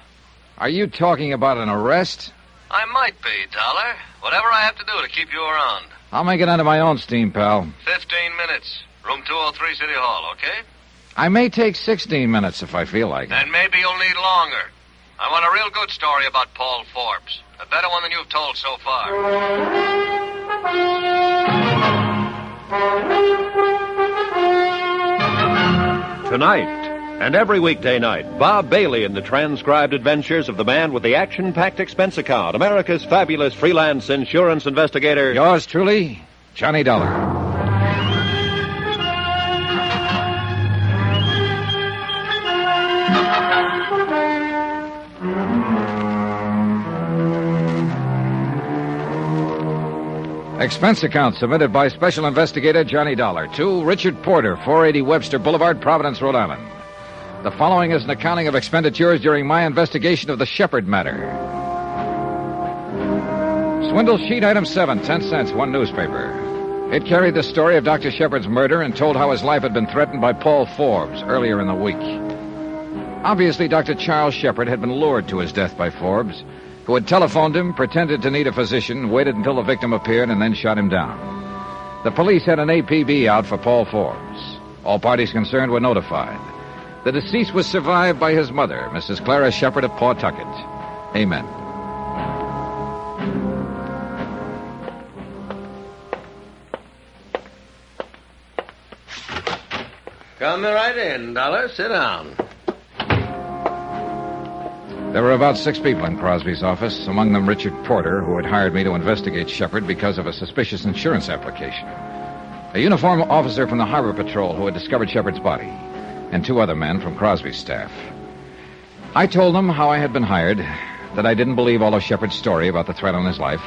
Are you talking about an arrest? I might be, Dollar. Whatever I have to do to keep you around. I'll make it under my own steam, pal. 15 minutes. Room 203, City Hall, okay? I may take 16 minutes if I feel like it. Then maybe you'll need longer. I want a real good story about Paul Forbes. A better one than you've told so far. Tonight, and every weekday night, Bob Bailey in the transcribed adventures of the man with the action-packed expense account, America's fabulous freelance insurance investigator. Yours truly, Johnny Dollar. Expense account submitted by Special Investigator Johnny Dollar to Richard Porter, 480 Webster Boulevard, Providence, Rhode Island. The following is an accounting of expenditures during my investigation of the Shepard matter. Swindle sheet item 7, 10 cents, one newspaper. It carried the story of Dr. Shepard's murder and told how his life had been threatened by Paul Forbes earlier in the week. Obviously, Dr. Charles Shepard had been lured to his death by Forbes, who had telephoned him, pretended to need a physician, waited until the victim appeared, and then shot him down. The police had an APB out for Paul Forbes. All parties concerned were notified. The deceased was survived by his mother, Mrs. Clara Shepard of Pawtucket. Amen. Come right in, Dollar. Sit down. There were about 6 people in Crosby's office, among them Richard Porter, who had hired me to investigate Shepard because of a suspicious insurance application, a uniformed officer from the Harbor Patrol who had discovered Shepard's body, and 2 other men from Crosby's staff. I told them how I had been hired, that I didn't believe all of Shepard's story about the threat on his life.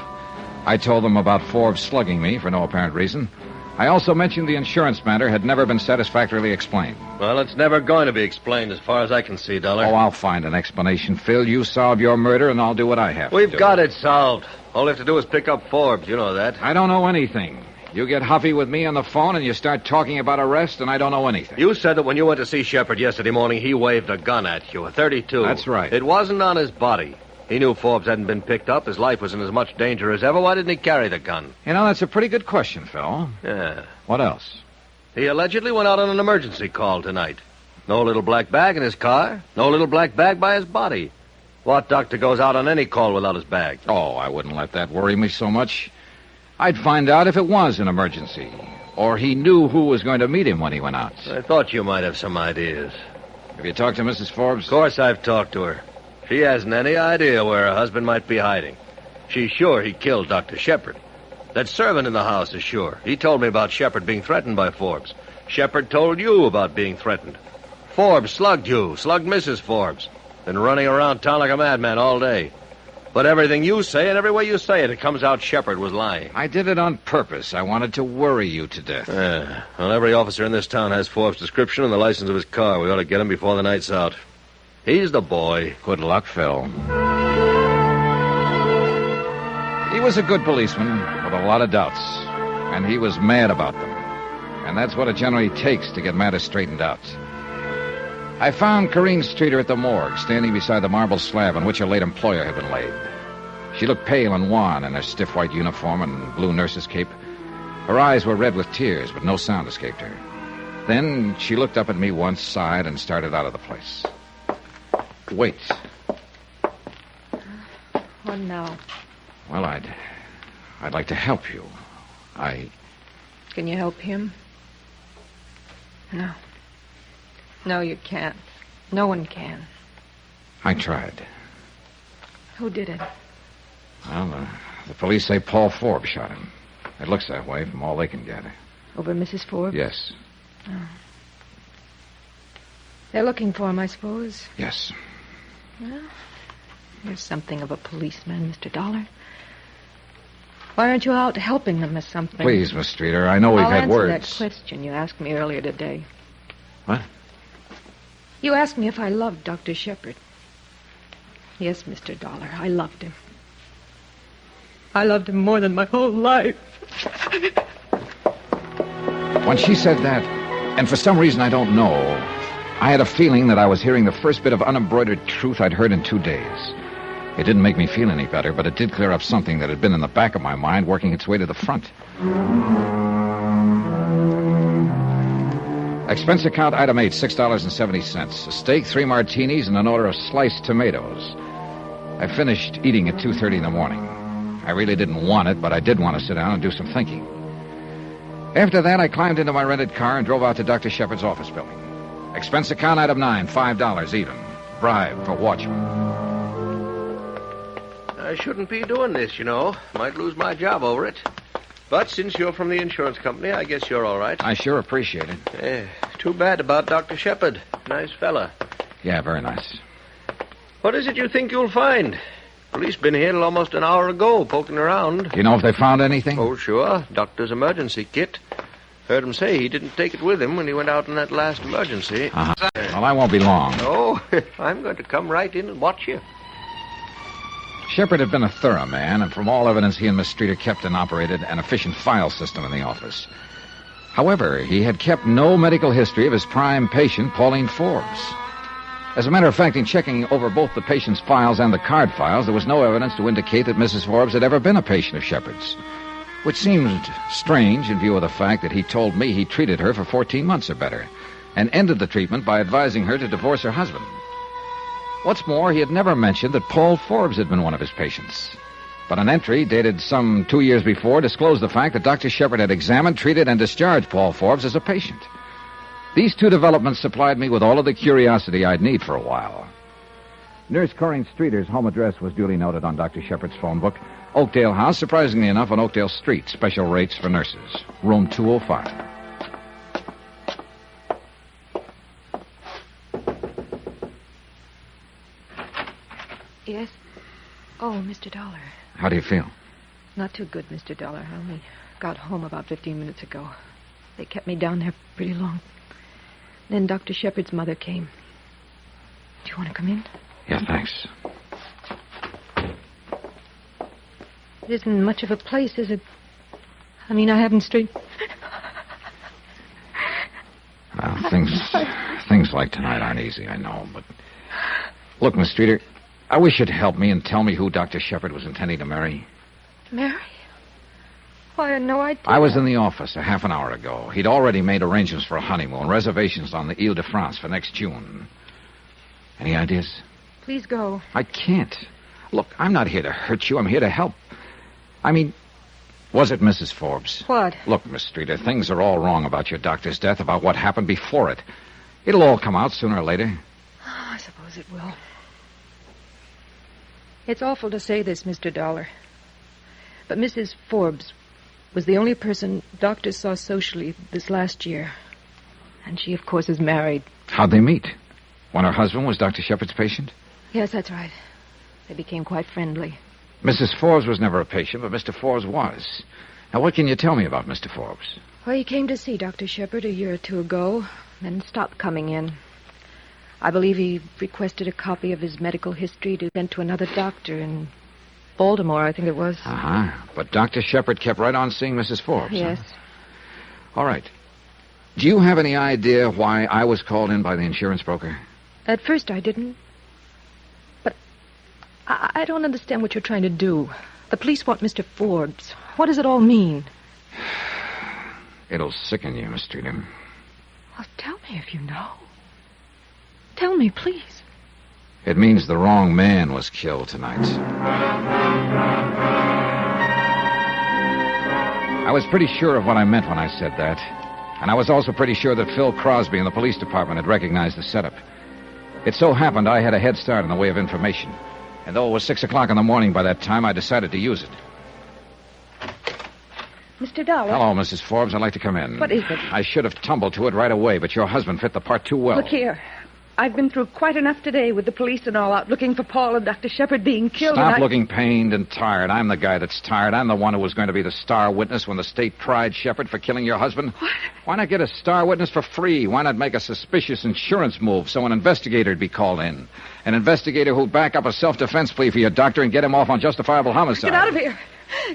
I told them about Forbes slugging me for no apparent reason. I also mentioned the insurance matter had never been satisfactorily explained. Well, it's never going to be explained as far as I can see, Dollar. Oh, I'll find an explanation, Phil. You solve your murder, and I'll do what I have to do. We've got it solved. All we have to do is pick up Forbes. You know that. I don't know anything. You get huffy with me on the phone, and you start talking about arrest, and I don't know anything. You said that when you went to see Shepard yesterday morning, he waved a gun at you, a .32. That's right. It wasn't on his body. He knew Forbes hadn't been picked up. His life was in as much danger as ever. Why didn't he carry the gun? You know, that's a pretty good question, Phil. Yeah. What else? He allegedly went out on an emergency call tonight. No little black bag in his car. No little black bag by his body. What doctor goes out on any call without his bag? Oh, I wouldn't let that worry me so much. I'd find out if it was an emergency, or he knew who was going to meet him when he went out. I thought you might have some ideas. Have you talked to Mrs. Forbes? Of course I've talked to her. She hasn't any idea where her husband might be hiding. She's sure he killed Dr. Shepard. That servant in the house is sure. He told me about Shepard being threatened by Forbes. Shepard told you about being threatened. Forbes slugged you, slugged Mrs. Forbes. Been running around town like a madman all day. But everything you say and every way you say it, it comes out Shepard was lying. I did it on purpose. I wanted to worry you to death. Yeah. Well, every officer in this town has Forbes' description and the license of his car. We ought to get him before the night's out. He's the boy. Good luck, Phil. He was a good policeman with a lot of doubts, and he was mad about them. And that's what it generally takes to get matters straightened out. I found Corinne Streeter at the morgue, standing beside the marble slab on which her late employer had been laid. She looked pale and wan in her stiff white uniform and blue nurse's cape. Her eyes were red with tears, but no sound escaped her. Then she looked up at me once, sighed, and started out of the place. Wait. Oh, no. Well, I'd like to help you. Can you help him? No. No, you can't. No one can. I tried. Who did it? Well, the police say Paul Forbes shot him. It looks that way from all they can gather. Over Mrs. Forbes? Yes. Oh. They're looking for him, I suppose. Yes. Well, you're something of a policeman, Mr. Dollar. Why aren't you out helping them or something? Please, Miss Streeter, I know we've had words. I'll answer that question you asked me earlier today. What? You asked me if I loved Dr. Shepard. Yes, Mr. Dollar, I loved him. I loved him more than my whole life. When she said that, and for some reason I don't know, I had a feeling that I was hearing the first bit of unembroidered truth I'd heard in 2 days. It didn't make me feel any better, but it did clear up something that had been in the back of my mind working its way to the front. Expense account item 8, $6.70. A steak, 3 martinis, and an order of sliced tomatoes. I finished eating at 2:30 in the morning. I really didn't want it, but I did want to sit down and do some thinking. After that, I climbed into my rented car and drove out to Dr. Shepard's office building. Expense account item 9, $5 even. Bribe for watchman. I shouldn't be doing this, you know. Might lose my job over it. But since you're from the insurance company, I guess you're all right. I sure appreciate it. Yeah, too bad about Dr. Shepard. Nice fella. Yeah, very nice. What is it you think you'll find? Police been here till almost an hour ago, poking around. You know if they found anything? Oh, sure. Doctor's emergency kit. Heard him say he didn't take it with him when he went out in that last emergency. Uh-huh. Well, I won't be long. No, I'm going to come right in and watch you. Shepard had been a thorough man, and from all evidence, he and Miss Streeter kept and operated an efficient file system in the office. However, he had kept no medical history of his prime patient, Pauline Forbes. As a matter of fact, in checking over both the patient's files and the card files, there was no evidence to indicate that Mrs. Forbes had ever been a patient of Shepard's, which seemed strange in view of the fact that he told me he treated her for 14 months or better and ended the treatment by advising her to divorce her husband. What's more, he had never mentioned that Paul Forbes had been one of his patients. But an entry dated some 2 years before disclosed the fact that Dr. Shepard had examined, treated, and discharged Paul Forbes as a patient. These two developments supplied me with all of the curiosity I'd need for a while. Nurse Corinne Streeter's home address was duly noted on Dr. Shepard's phone book. Oakdale House, surprisingly enough, on Oakdale Street. Special rates for nurses. Room 205. Yes? Oh, Mr. Dollar. How do you feel? Not too good, Mr. Dollar. I only got home about 15 minutes ago. They kept me down there pretty long. Then Dr. Shepard's mother came. Do you want to come in? Yeah, thanks. It isn't much of a place, is it? I mean, I haven't Well, things like tonight aren't easy, I know, but... Look, Miss Streeter... I wish you'd help me and tell me who Dr. Shepard was intending to marry. Marry? Why, no idea. I was in the office a half an hour ago. He'd already made arrangements for a honeymoon, reservations on the Ile de France for next June. Any ideas? Please go. I can't. Look, I'm not here to hurt you. I'm here to help. I mean, was it Mrs. Forbes? What? Look, Miss Streeter, things are all wrong about your doctor's death, about what happened before it. It'll all come out sooner or later. Oh, I suppose it will. It's awful to say this, Mr. Dollar, but Mrs. Forbes was the only person doctors saw socially this last year. And she, of course, is married. How'd they meet? When her husband was Dr. Shepard's patient? Yes, that's right. They became quite friendly. Mrs. Forbes was never a patient, but Mr. Forbes was. Now, what can you tell me about Mr. Forbes? Well, he came to see Dr. Shepard a year or two ago, then stopped coming in. I believe he requested a copy of his medical history to send to another doctor in Baltimore, I think it was. Uh-huh. But Dr. Shepard kept right on seeing Mrs. Forbes. Yes. Huh? All right. Do you have any idea why I was called in by the insurance broker? At first I didn't. But I don't understand what you're trying to do. The police want Mr. Forbes. What does it all mean? It'll sicken you, Miss Streeter. Well, tell me if you know. Tell me, please. It means the wrong man was killed tonight. I was pretty sure of what I meant when I said that. And I was also pretty sure that Phil Crosby and the police department had recognized the setup. It so happened I had a head start in the way of information. And though it was 6 o'clock in the morning by that time, I decided to use it. Mr. Dollar. Hello, Mrs. Forbes. I'd like to come in. What is it? I should have tumbled to it right away, but your husband fit the part too well. Look here. I've been through quite enough today with the police and all out looking for Paul and Dr. Shepard being killed. Stop looking pained and tired. I'm the guy that's tired. I'm the one who was going to be the star witness when the state tried Shepard for killing your husband. What? Why not get a star witness for free? Why not make a suspicious insurance move so an investigator would be called in? An investigator who'd back up a self-defense plea for your doctor and get him off on justifiable homicide. Get out of here.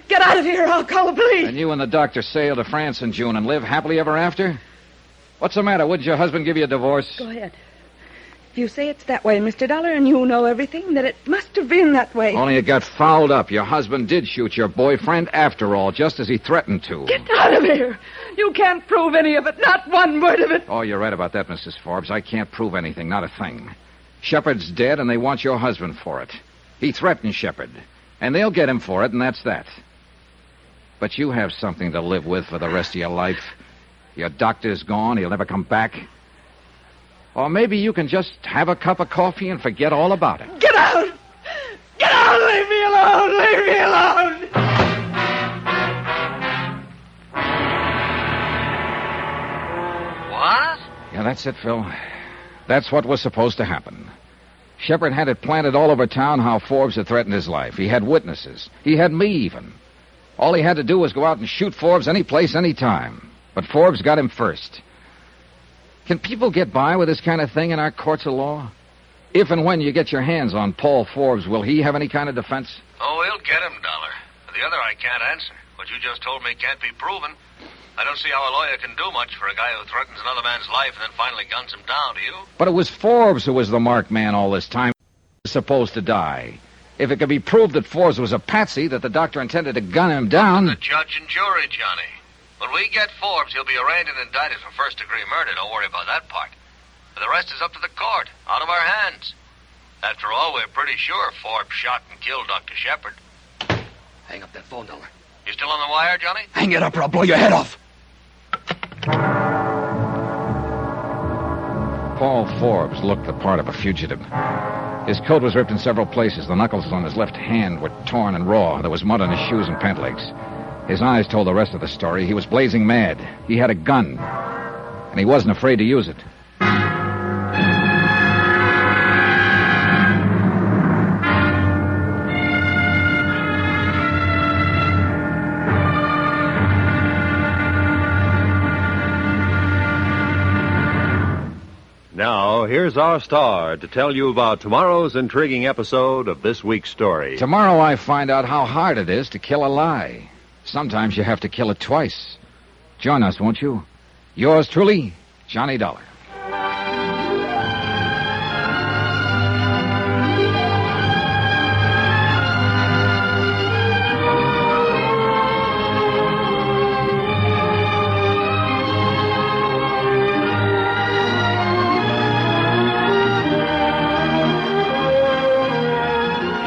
Get out of here. I'll call the police. And you and the doctor sail to France in June and live happily ever after? What's the matter? Wouldn't your husband give you a divorce? Go ahead. If you say it's that way, Mr. Dollar, and you know everything, then it must have been that way. Only it got fouled up. Your husband did shoot your boyfriend after all, just as he threatened to. Get out of here. You can't prove any of it. Not one word of it. Oh, you're right about that, Mrs. Forbes. I can't prove anything. Not a thing. Shepard's dead, and they want your husband for it. He threatened Shepard. And they'll get him for it, and that's that. But you have something to live with for the rest of your life. Your doctor's gone. He'll never come back. Or maybe you can just have a cup of coffee and forget all about it. Get out! Get out! Leave me alone! Leave me alone! What? Yeah, that's it, Phil. That's what was supposed to happen. Shepard had it planted all over town how Forbes had threatened his life. He had witnesses. He had me, even. All he had to do was go out and shoot Forbes any place, any time. But Forbes got him first. Can people get by with this kind of thing in our courts of law? If and when you get your hands on Paul Forbes, will he have any kind of defense? Oh, he'll get him, Dollar. The other I can't answer. What you just told me can't be proven. I don't see how a lawyer can do much for a guy who threatens another man's life and then finally guns him down, do you? But it was Forbes who was the marked man all this time. He was supposed to die. If it could be proved that Forbes was a patsy, that the doctor intended to gun him down... The judge and jury, Johnny. When we get Forbes, he'll be arraigned and indicted for first-degree murder. Don't worry about that part. But the rest is up to the court, out of our hands. After all, we're pretty sure Forbes shot and killed Dr. Shepard. Hang up that phone, Dollar. You still on the wire, Johnny? Hang it up or I'll blow your head off. Paul Forbes looked the part of a fugitive. His coat was ripped in several places. The knuckles on his left hand were torn and raw. There was mud on his shoes and pant legs. His eyes told the rest of the story. He was blazing mad. He had a gun, and he wasn't afraid to use it. Now, here's our star to tell you about tomorrow's intriguing episode of this week's story. Tomorrow I find out how hard it is to kill a lie. Sometimes you have to kill it twice. Join us, won't you? Yours truly, Johnny Dollar.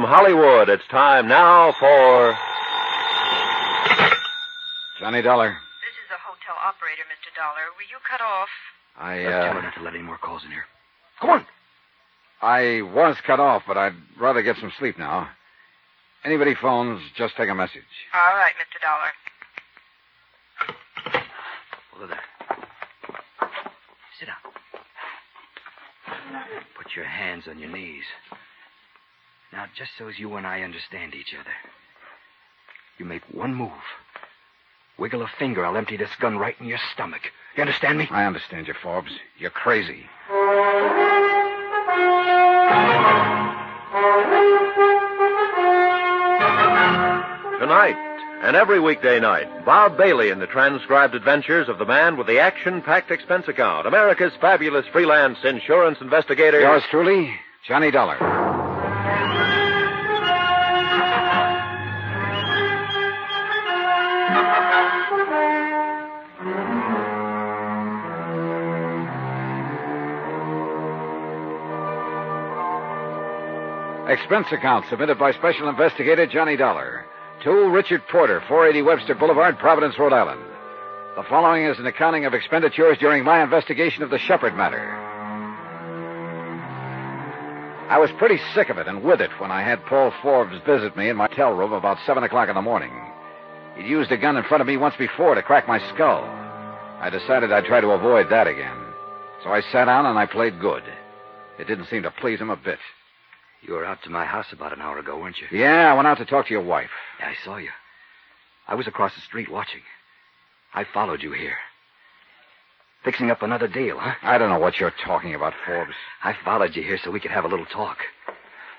Hollywood, it's time now for... Johnny Dollar. This is the hotel operator, Mr. Dollar. Will you cut off? I tell her not to let any more calls in here. Come on. I was cut off, but I'd rather get some sleep now. Anybody phones, just take a message. All right, Mr. Dollar. Hold it there. Sit down. Put your hands on your knees. Now, just so as you and I understand each other, you make one move. Wiggle a finger, I'll empty this gun right in your stomach. You understand me? I understand you, Forbes. You're crazy. Tonight, and every weekday night, Bob Bailey in the transcribed adventures of the man with the action-packed expense account, America's fabulous freelance insurance investigator... Yours truly, Johnny Dollar. Expense account submitted by Special Investigator Johnny Dollar to Richard Porter, 480 Webster Boulevard, Providence, Rhode Island. The following is an accounting of expenditures during my investigation of the Shepard matter. I was pretty sick of it and with it when I had Paul Forbes visit me in my hotel room about 7 o'clock in the morning. He'd used a gun in front of me once before to crack my skull. I decided I'd try to avoid that again. So I sat down and I played good. It didn't seem to please him a bit. You were out to my house about an hour ago, weren't you? Yeah, I went out to talk to your wife. Yeah, I saw you. I was across the street watching. I followed you here. Fixing up another deal, huh? I don't know what you're talking about, Forbes. I followed you here so we could have a little talk.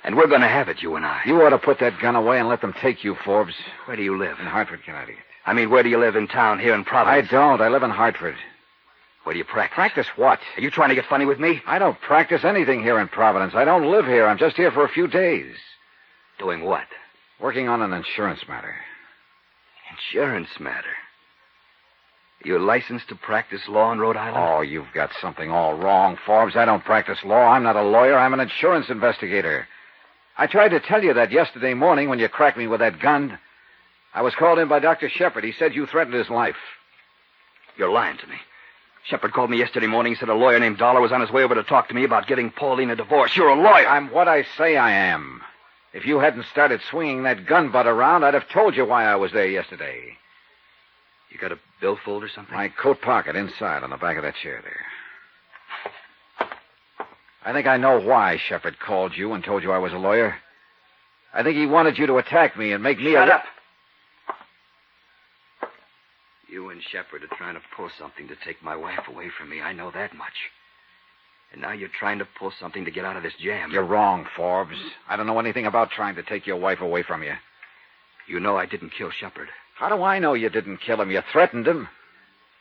And we're going to have it, you and I. You ought to put that gun away and let them take you, Forbes. Where do you live? In Hartford, Connecticut. I mean, where do you live in town here in Providence? I don't. I live in Hartford. Where do you practice? Practice what? Are you trying to get funny with me? I don't practice anything here in Providence. I don't live here. I'm just here for a few days. Doing what? Working on an insurance matter. Insurance matter? You're licensed to practice law in Rhode Island? Oh, you've got something all wrong, Forbes. I don't practice law. I'm not a lawyer. I'm an insurance investigator. I tried to tell you that yesterday morning when you cracked me with that gun. I was called in by Dr. Shepard. He said you threatened his life. You're lying to me. Shepard called me yesterday morning and said a lawyer named Dollar was on his way over to talk to me about getting Pauline a divorce. You're a lawyer. I'm what I say I am. If you hadn't started swinging that gun butt around, I'd have told you why I was there yesterday. You got a billfold or something? My coat pocket inside on the back of that chair there. I think I know why Shepard called you and told you I was a lawyer. I think he wanted you to attack me and make me... Shut up! You and Shepard are trying to pull something to take my wife away from me. I know that much. And now you're trying to pull something to get out of this jam. You're wrong, Forbes. I don't know anything about trying to take your wife away from you. You know I didn't kill Shepard. How do I know you didn't kill him? You threatened him.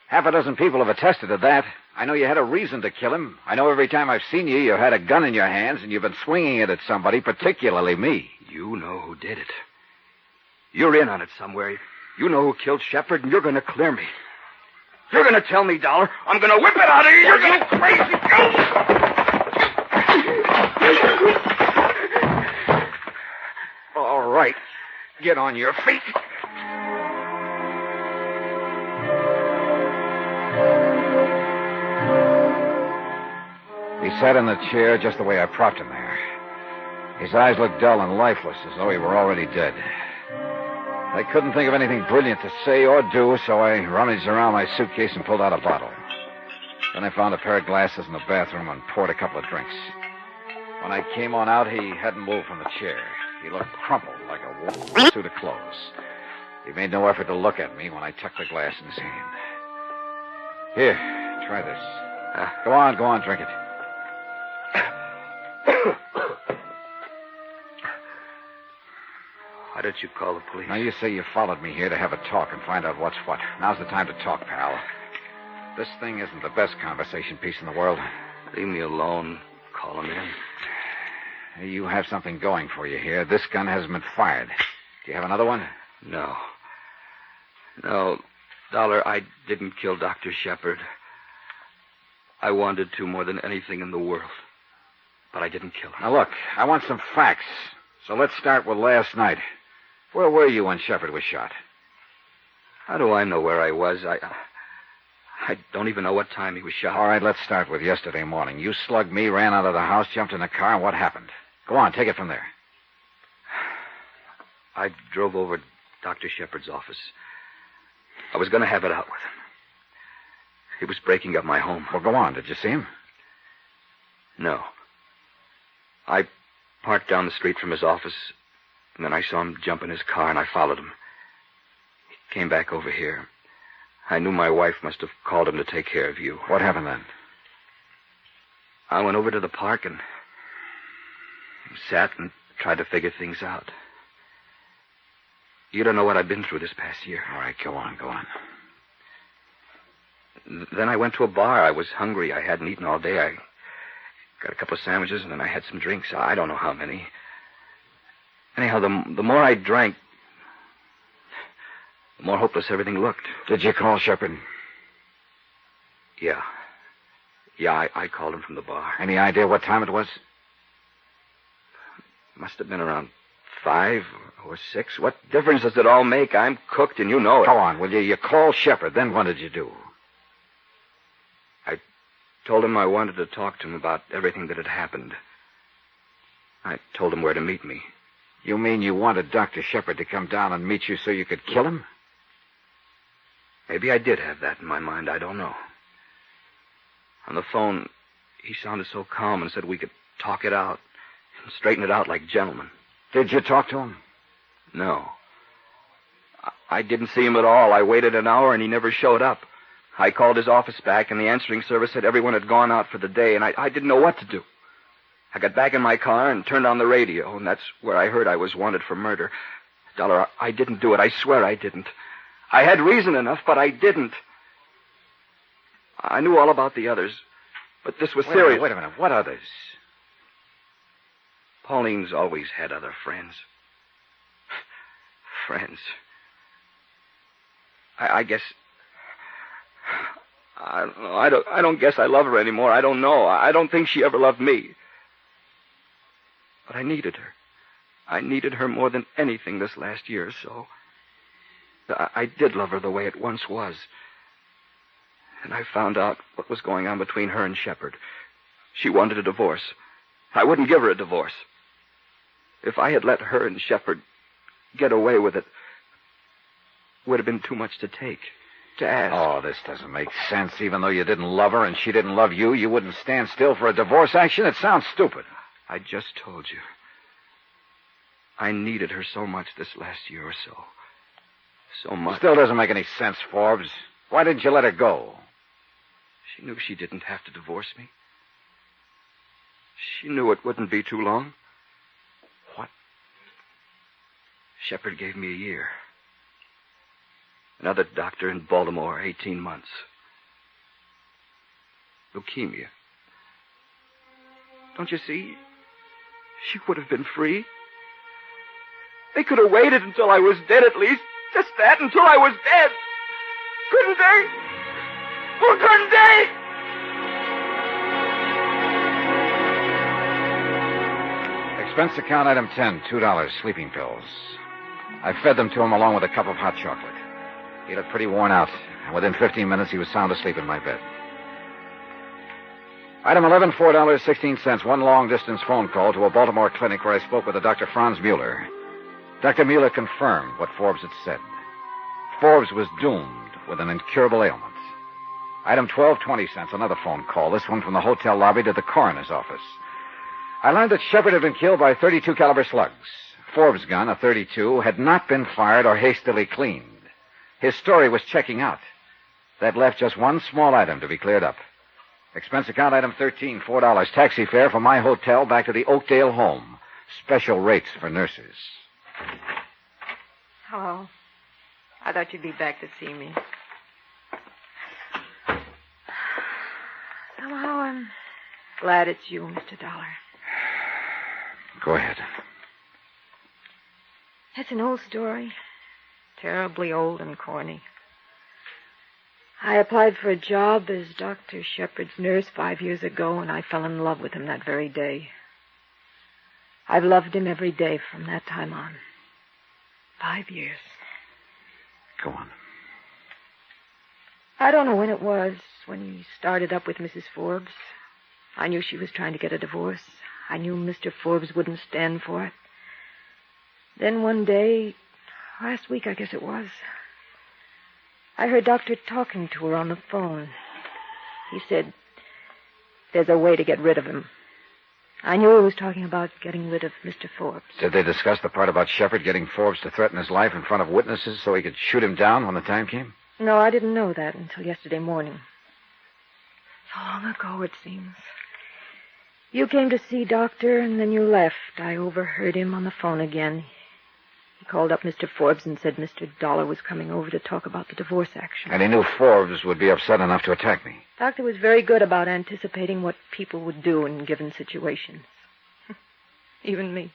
Half a dozen people have attested to that. I know you had a reason to kill him. I know every time I've seen you, you had a gun in your hands, and you've been swinging it at somebody, particularly me. You know who did it. You're in on it somewhere. You know who killed Shepard, and you're going to clear me. You're going to tell me, Dollar. I'm going to whip it out of you. You're going to crazy. All right. Get on your feet. He sat in the chair just the way I propped him there. His eyes looked dull and lifeless, as though he were already dead. I couldn't think of anything brilliant to say or do, so I rummaged around my suitcase and pulled out a bottle. Then I found a pair of glasses in the bathroom and poured a couple of drinks. When I came on out, he hadn't moved from the chair. He looked crumpled like a worn suit of clothes. He made no effort to look at me when I tucked the glass in his hand. Here, try this. Go on, drink it. Why don't you call the police? Now, you say you followed me here to have a talk and find out what's what. Now's the time to talk, pal. This thing isn't the best conversation piece in the world. Leave me alone. Call him in. You have something going for you here. This gun hasn't been fired. Do you have another one? No. No, Dollar, I didn't kill Dr. Shepard. I wanted to more than anything in the world. But I didn't kill him. Now, look, I want some facts. So let's start with last night. Where were you when Shepard was shot? How do I know where I was? I don't even know what time he was shot. All right, let's start with yesterday morning. You slugged me, ran out of the house, jumped in a car, and what happened? Go on, take it from there. I drove over to Dr. Shepard's office. I was going to have it out with him. He was breaking up my home. Well, go on. Did you see him? No. I parked down the street from his office. And then I saw him jump in his car, and I followed him. He came back over here. I knew my wife must have called him to take care of you. What happened then? I went over to the park and sat and tried to figure things out. You don't know what I've been through this past year. All right, go on. Then I went to a bar. I was hungry. I hadn't eaten all day. I got a couple of sandwiches, and then I had some drinks. I don't know how many. Anyhow, the more I drank, the more hopeless everything looked. Did you call Shepard? Yeah. I called him from the bar. Any idea what time it was? Must have been around 5 or 6. What difference does it all make? I'm cooked and you know it. Go on, will you? You called Shepard. Then what did you do? I told him I wanted to talk to him about everything that had happened. I told him where to meet me. You mean you wanted Dr. Shepard to come down and meet you so you could kill him? Maybe I did have that in my mind. I don't know. On the phone, he sounded so calm and said we could talk it out and straighten it out like gentlemen. Did you talk to him? No. I didn't see him at all. I waited an hour and he never showed up. I called his office back and the answering service said everyone had gone out for the day and I didn't know what to do. I got back in my car and turned on the radio, and that's where I heard I was wanted for murder. Dollar, I didn't do it. I swear I didn't. I had reason enough, but I didn't. I knew all about the others, but this was serious. Wait a minute. What others? Pauline's always had other friends. Friends. I guess... I don't know. I don't guess I love her anymore. I don't know. I don't think she ever loved me. But I needed her. I needed her more than anything this last year or so. I did love her the way it once was. And I found out what was going on between her and Shepard. She wanted a divorce. I wouldn't give her a divorce. If I had let her and Shepard get away with it, would have been too much to take, to ask. Oh, this doesn't make sense. Even though you didn't love her and she didn't love you, you wouldn't stand still for a divorce action? It sounds stupid. I just told you. I needed her so much this last year or so. So much. Still doesn't make any sense, Forbes. Why didn't you let her go? She knew she didn't have to divorce me. She knew it wouldn't be too long. What? Shepard gave me a year. Another doctor in Baltimore, 18 months. Leukemia. Don't you see? She would have been free. They could have waited until I was dead at least. Just that, until I was dead. Couldn't they? Or couldn't they? Expense account item 10, $2, sleeping pills. I fed them to him along with a cup of hot chocolate. He looked pretty worn out, and within 15 minutes he was sound asleep in my bed. Item 11, $4.16, one long-distance phone call to a Baltimore clinic where I spoke with a Dr. Franz Mueller. Dr. Mueller confirmed what Forbes had said. Forbes was doomed with an incurable ailment. Item 12, $0.20, another phone call, this one from the hotel lobby to the coroner's office. I learned that Shepard had been killed by 32 caliber slugs. Forbes' gun, a 32, had not been fired or hastily cleaned. His story was checking out. That left just one small item to be cleared up. Expense account item 13, $4, taxi fare from my hotel back to the Oakdale home. Special rates for nurses. Hello. I thought you'd be back to see me. Somehow I'm glad it's you, Mr. Dollar. Go ahead. It's an old story. Terribly old and corny. I applied for a job as Dr. Shepard's nurse 5 years ago, and I fell in love with him that very day. I've loved him every day from that time on. 5 years. Go on. I don't know when it was when he started up with Mrs. Forbes. I knew she was trying to get a divorce. I knew Mr. Forbes wouldn't stand for it. Then one day, last week I guess it was, I heard Doctor talking to her on the phone. He said, there's a way to get rid of him. I knew he was talking about getting rid of Mr. Forbes. Did they discuss the part about Shepard getting Forbes to threaten his life in front of witnesses so he could shoot him down when the time came? No, I didn't know that until yesterday morning. So long ago, it seems. You came to see Doctor, and then you left. I overheard him on the phone again. He called up Mr. Forbes and said Mr. Dollar was coming over to talk about the divorce action. And he knew Forbes would be upset enough to attack me. Doctor was very good about anticipating what people would do in given situations. Even me.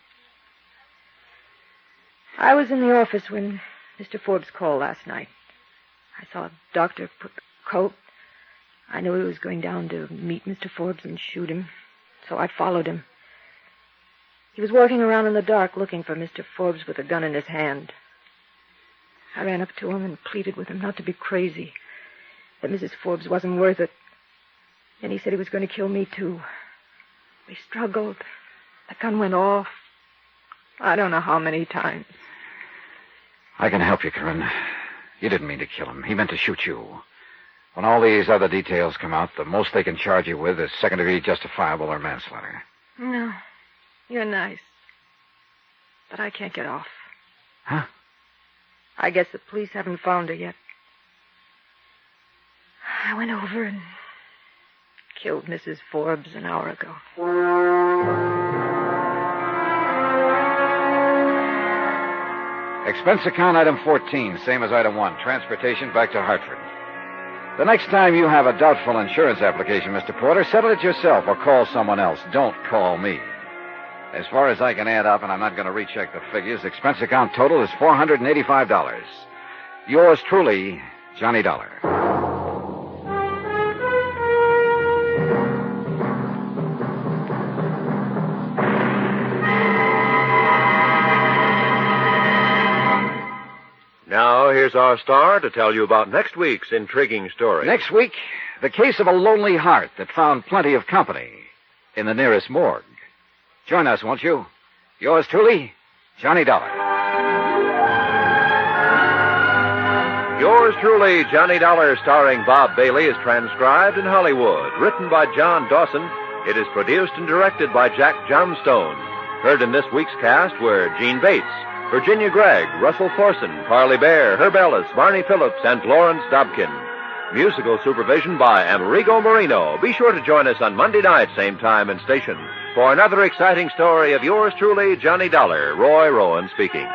I was in the office when Mr. Forbes called last night. I saw Doctor put the coat. I knew he was going down to meet Mr. Forbes and shoot him, so I followed him. He was walking around in the dark looking for Mr. Forbes with a gun in his hand. I ran up to him and pleaded with him not to be crazy, that Mrs. Forbes wasn't worth it. Then he said he was going to kill me, too. We struggled. The gun went off. I don't know how many times. I can help you, Corinne. You didn't mean to kill him. He meant to shoot you. When all these other details come out, the most they can charge you with is second-degree justifiable or manslaughter. No. You're nice. But I can't get off. Huh? I guess the police haven't found her yet. I went over and killed Mrs. Forbes an hour ago. Expense account item 14, same as item 1, transportation back to Hartford. The next time you have a doubtful insurance application, Mr. Porter, settle it yourself or call someone else. Don't call me. As far as I can add up, and I'm not going to recheck the figures, expense account total is $485. Yours truly, Johnny Dollar. Now, here's our star to tell you about next week's intriguing story. Next week, the case of a lonely heart that found plenty of company in the nearest morgue. Join us, won't you? Yours truly, Johnny Dollar. Yours truly, Johnny Dollar, starring Bob Bailey, is transcribed in Hollywood. Written by John Dawson, it is produced and directed by Jack Johnstone. Heard in this week's cast were Gene Bates, Virginia Gregg, Russell Thorson, Carly Bear, Herb Ellis, Barney Phillips, and Lawrence Dobkin. Musical supervision by Amerigo Marino. Be sure to join us on Monday night, same time and station, for another exciting story of yours truly, Johnny Dollar. Roy Rowan speaking.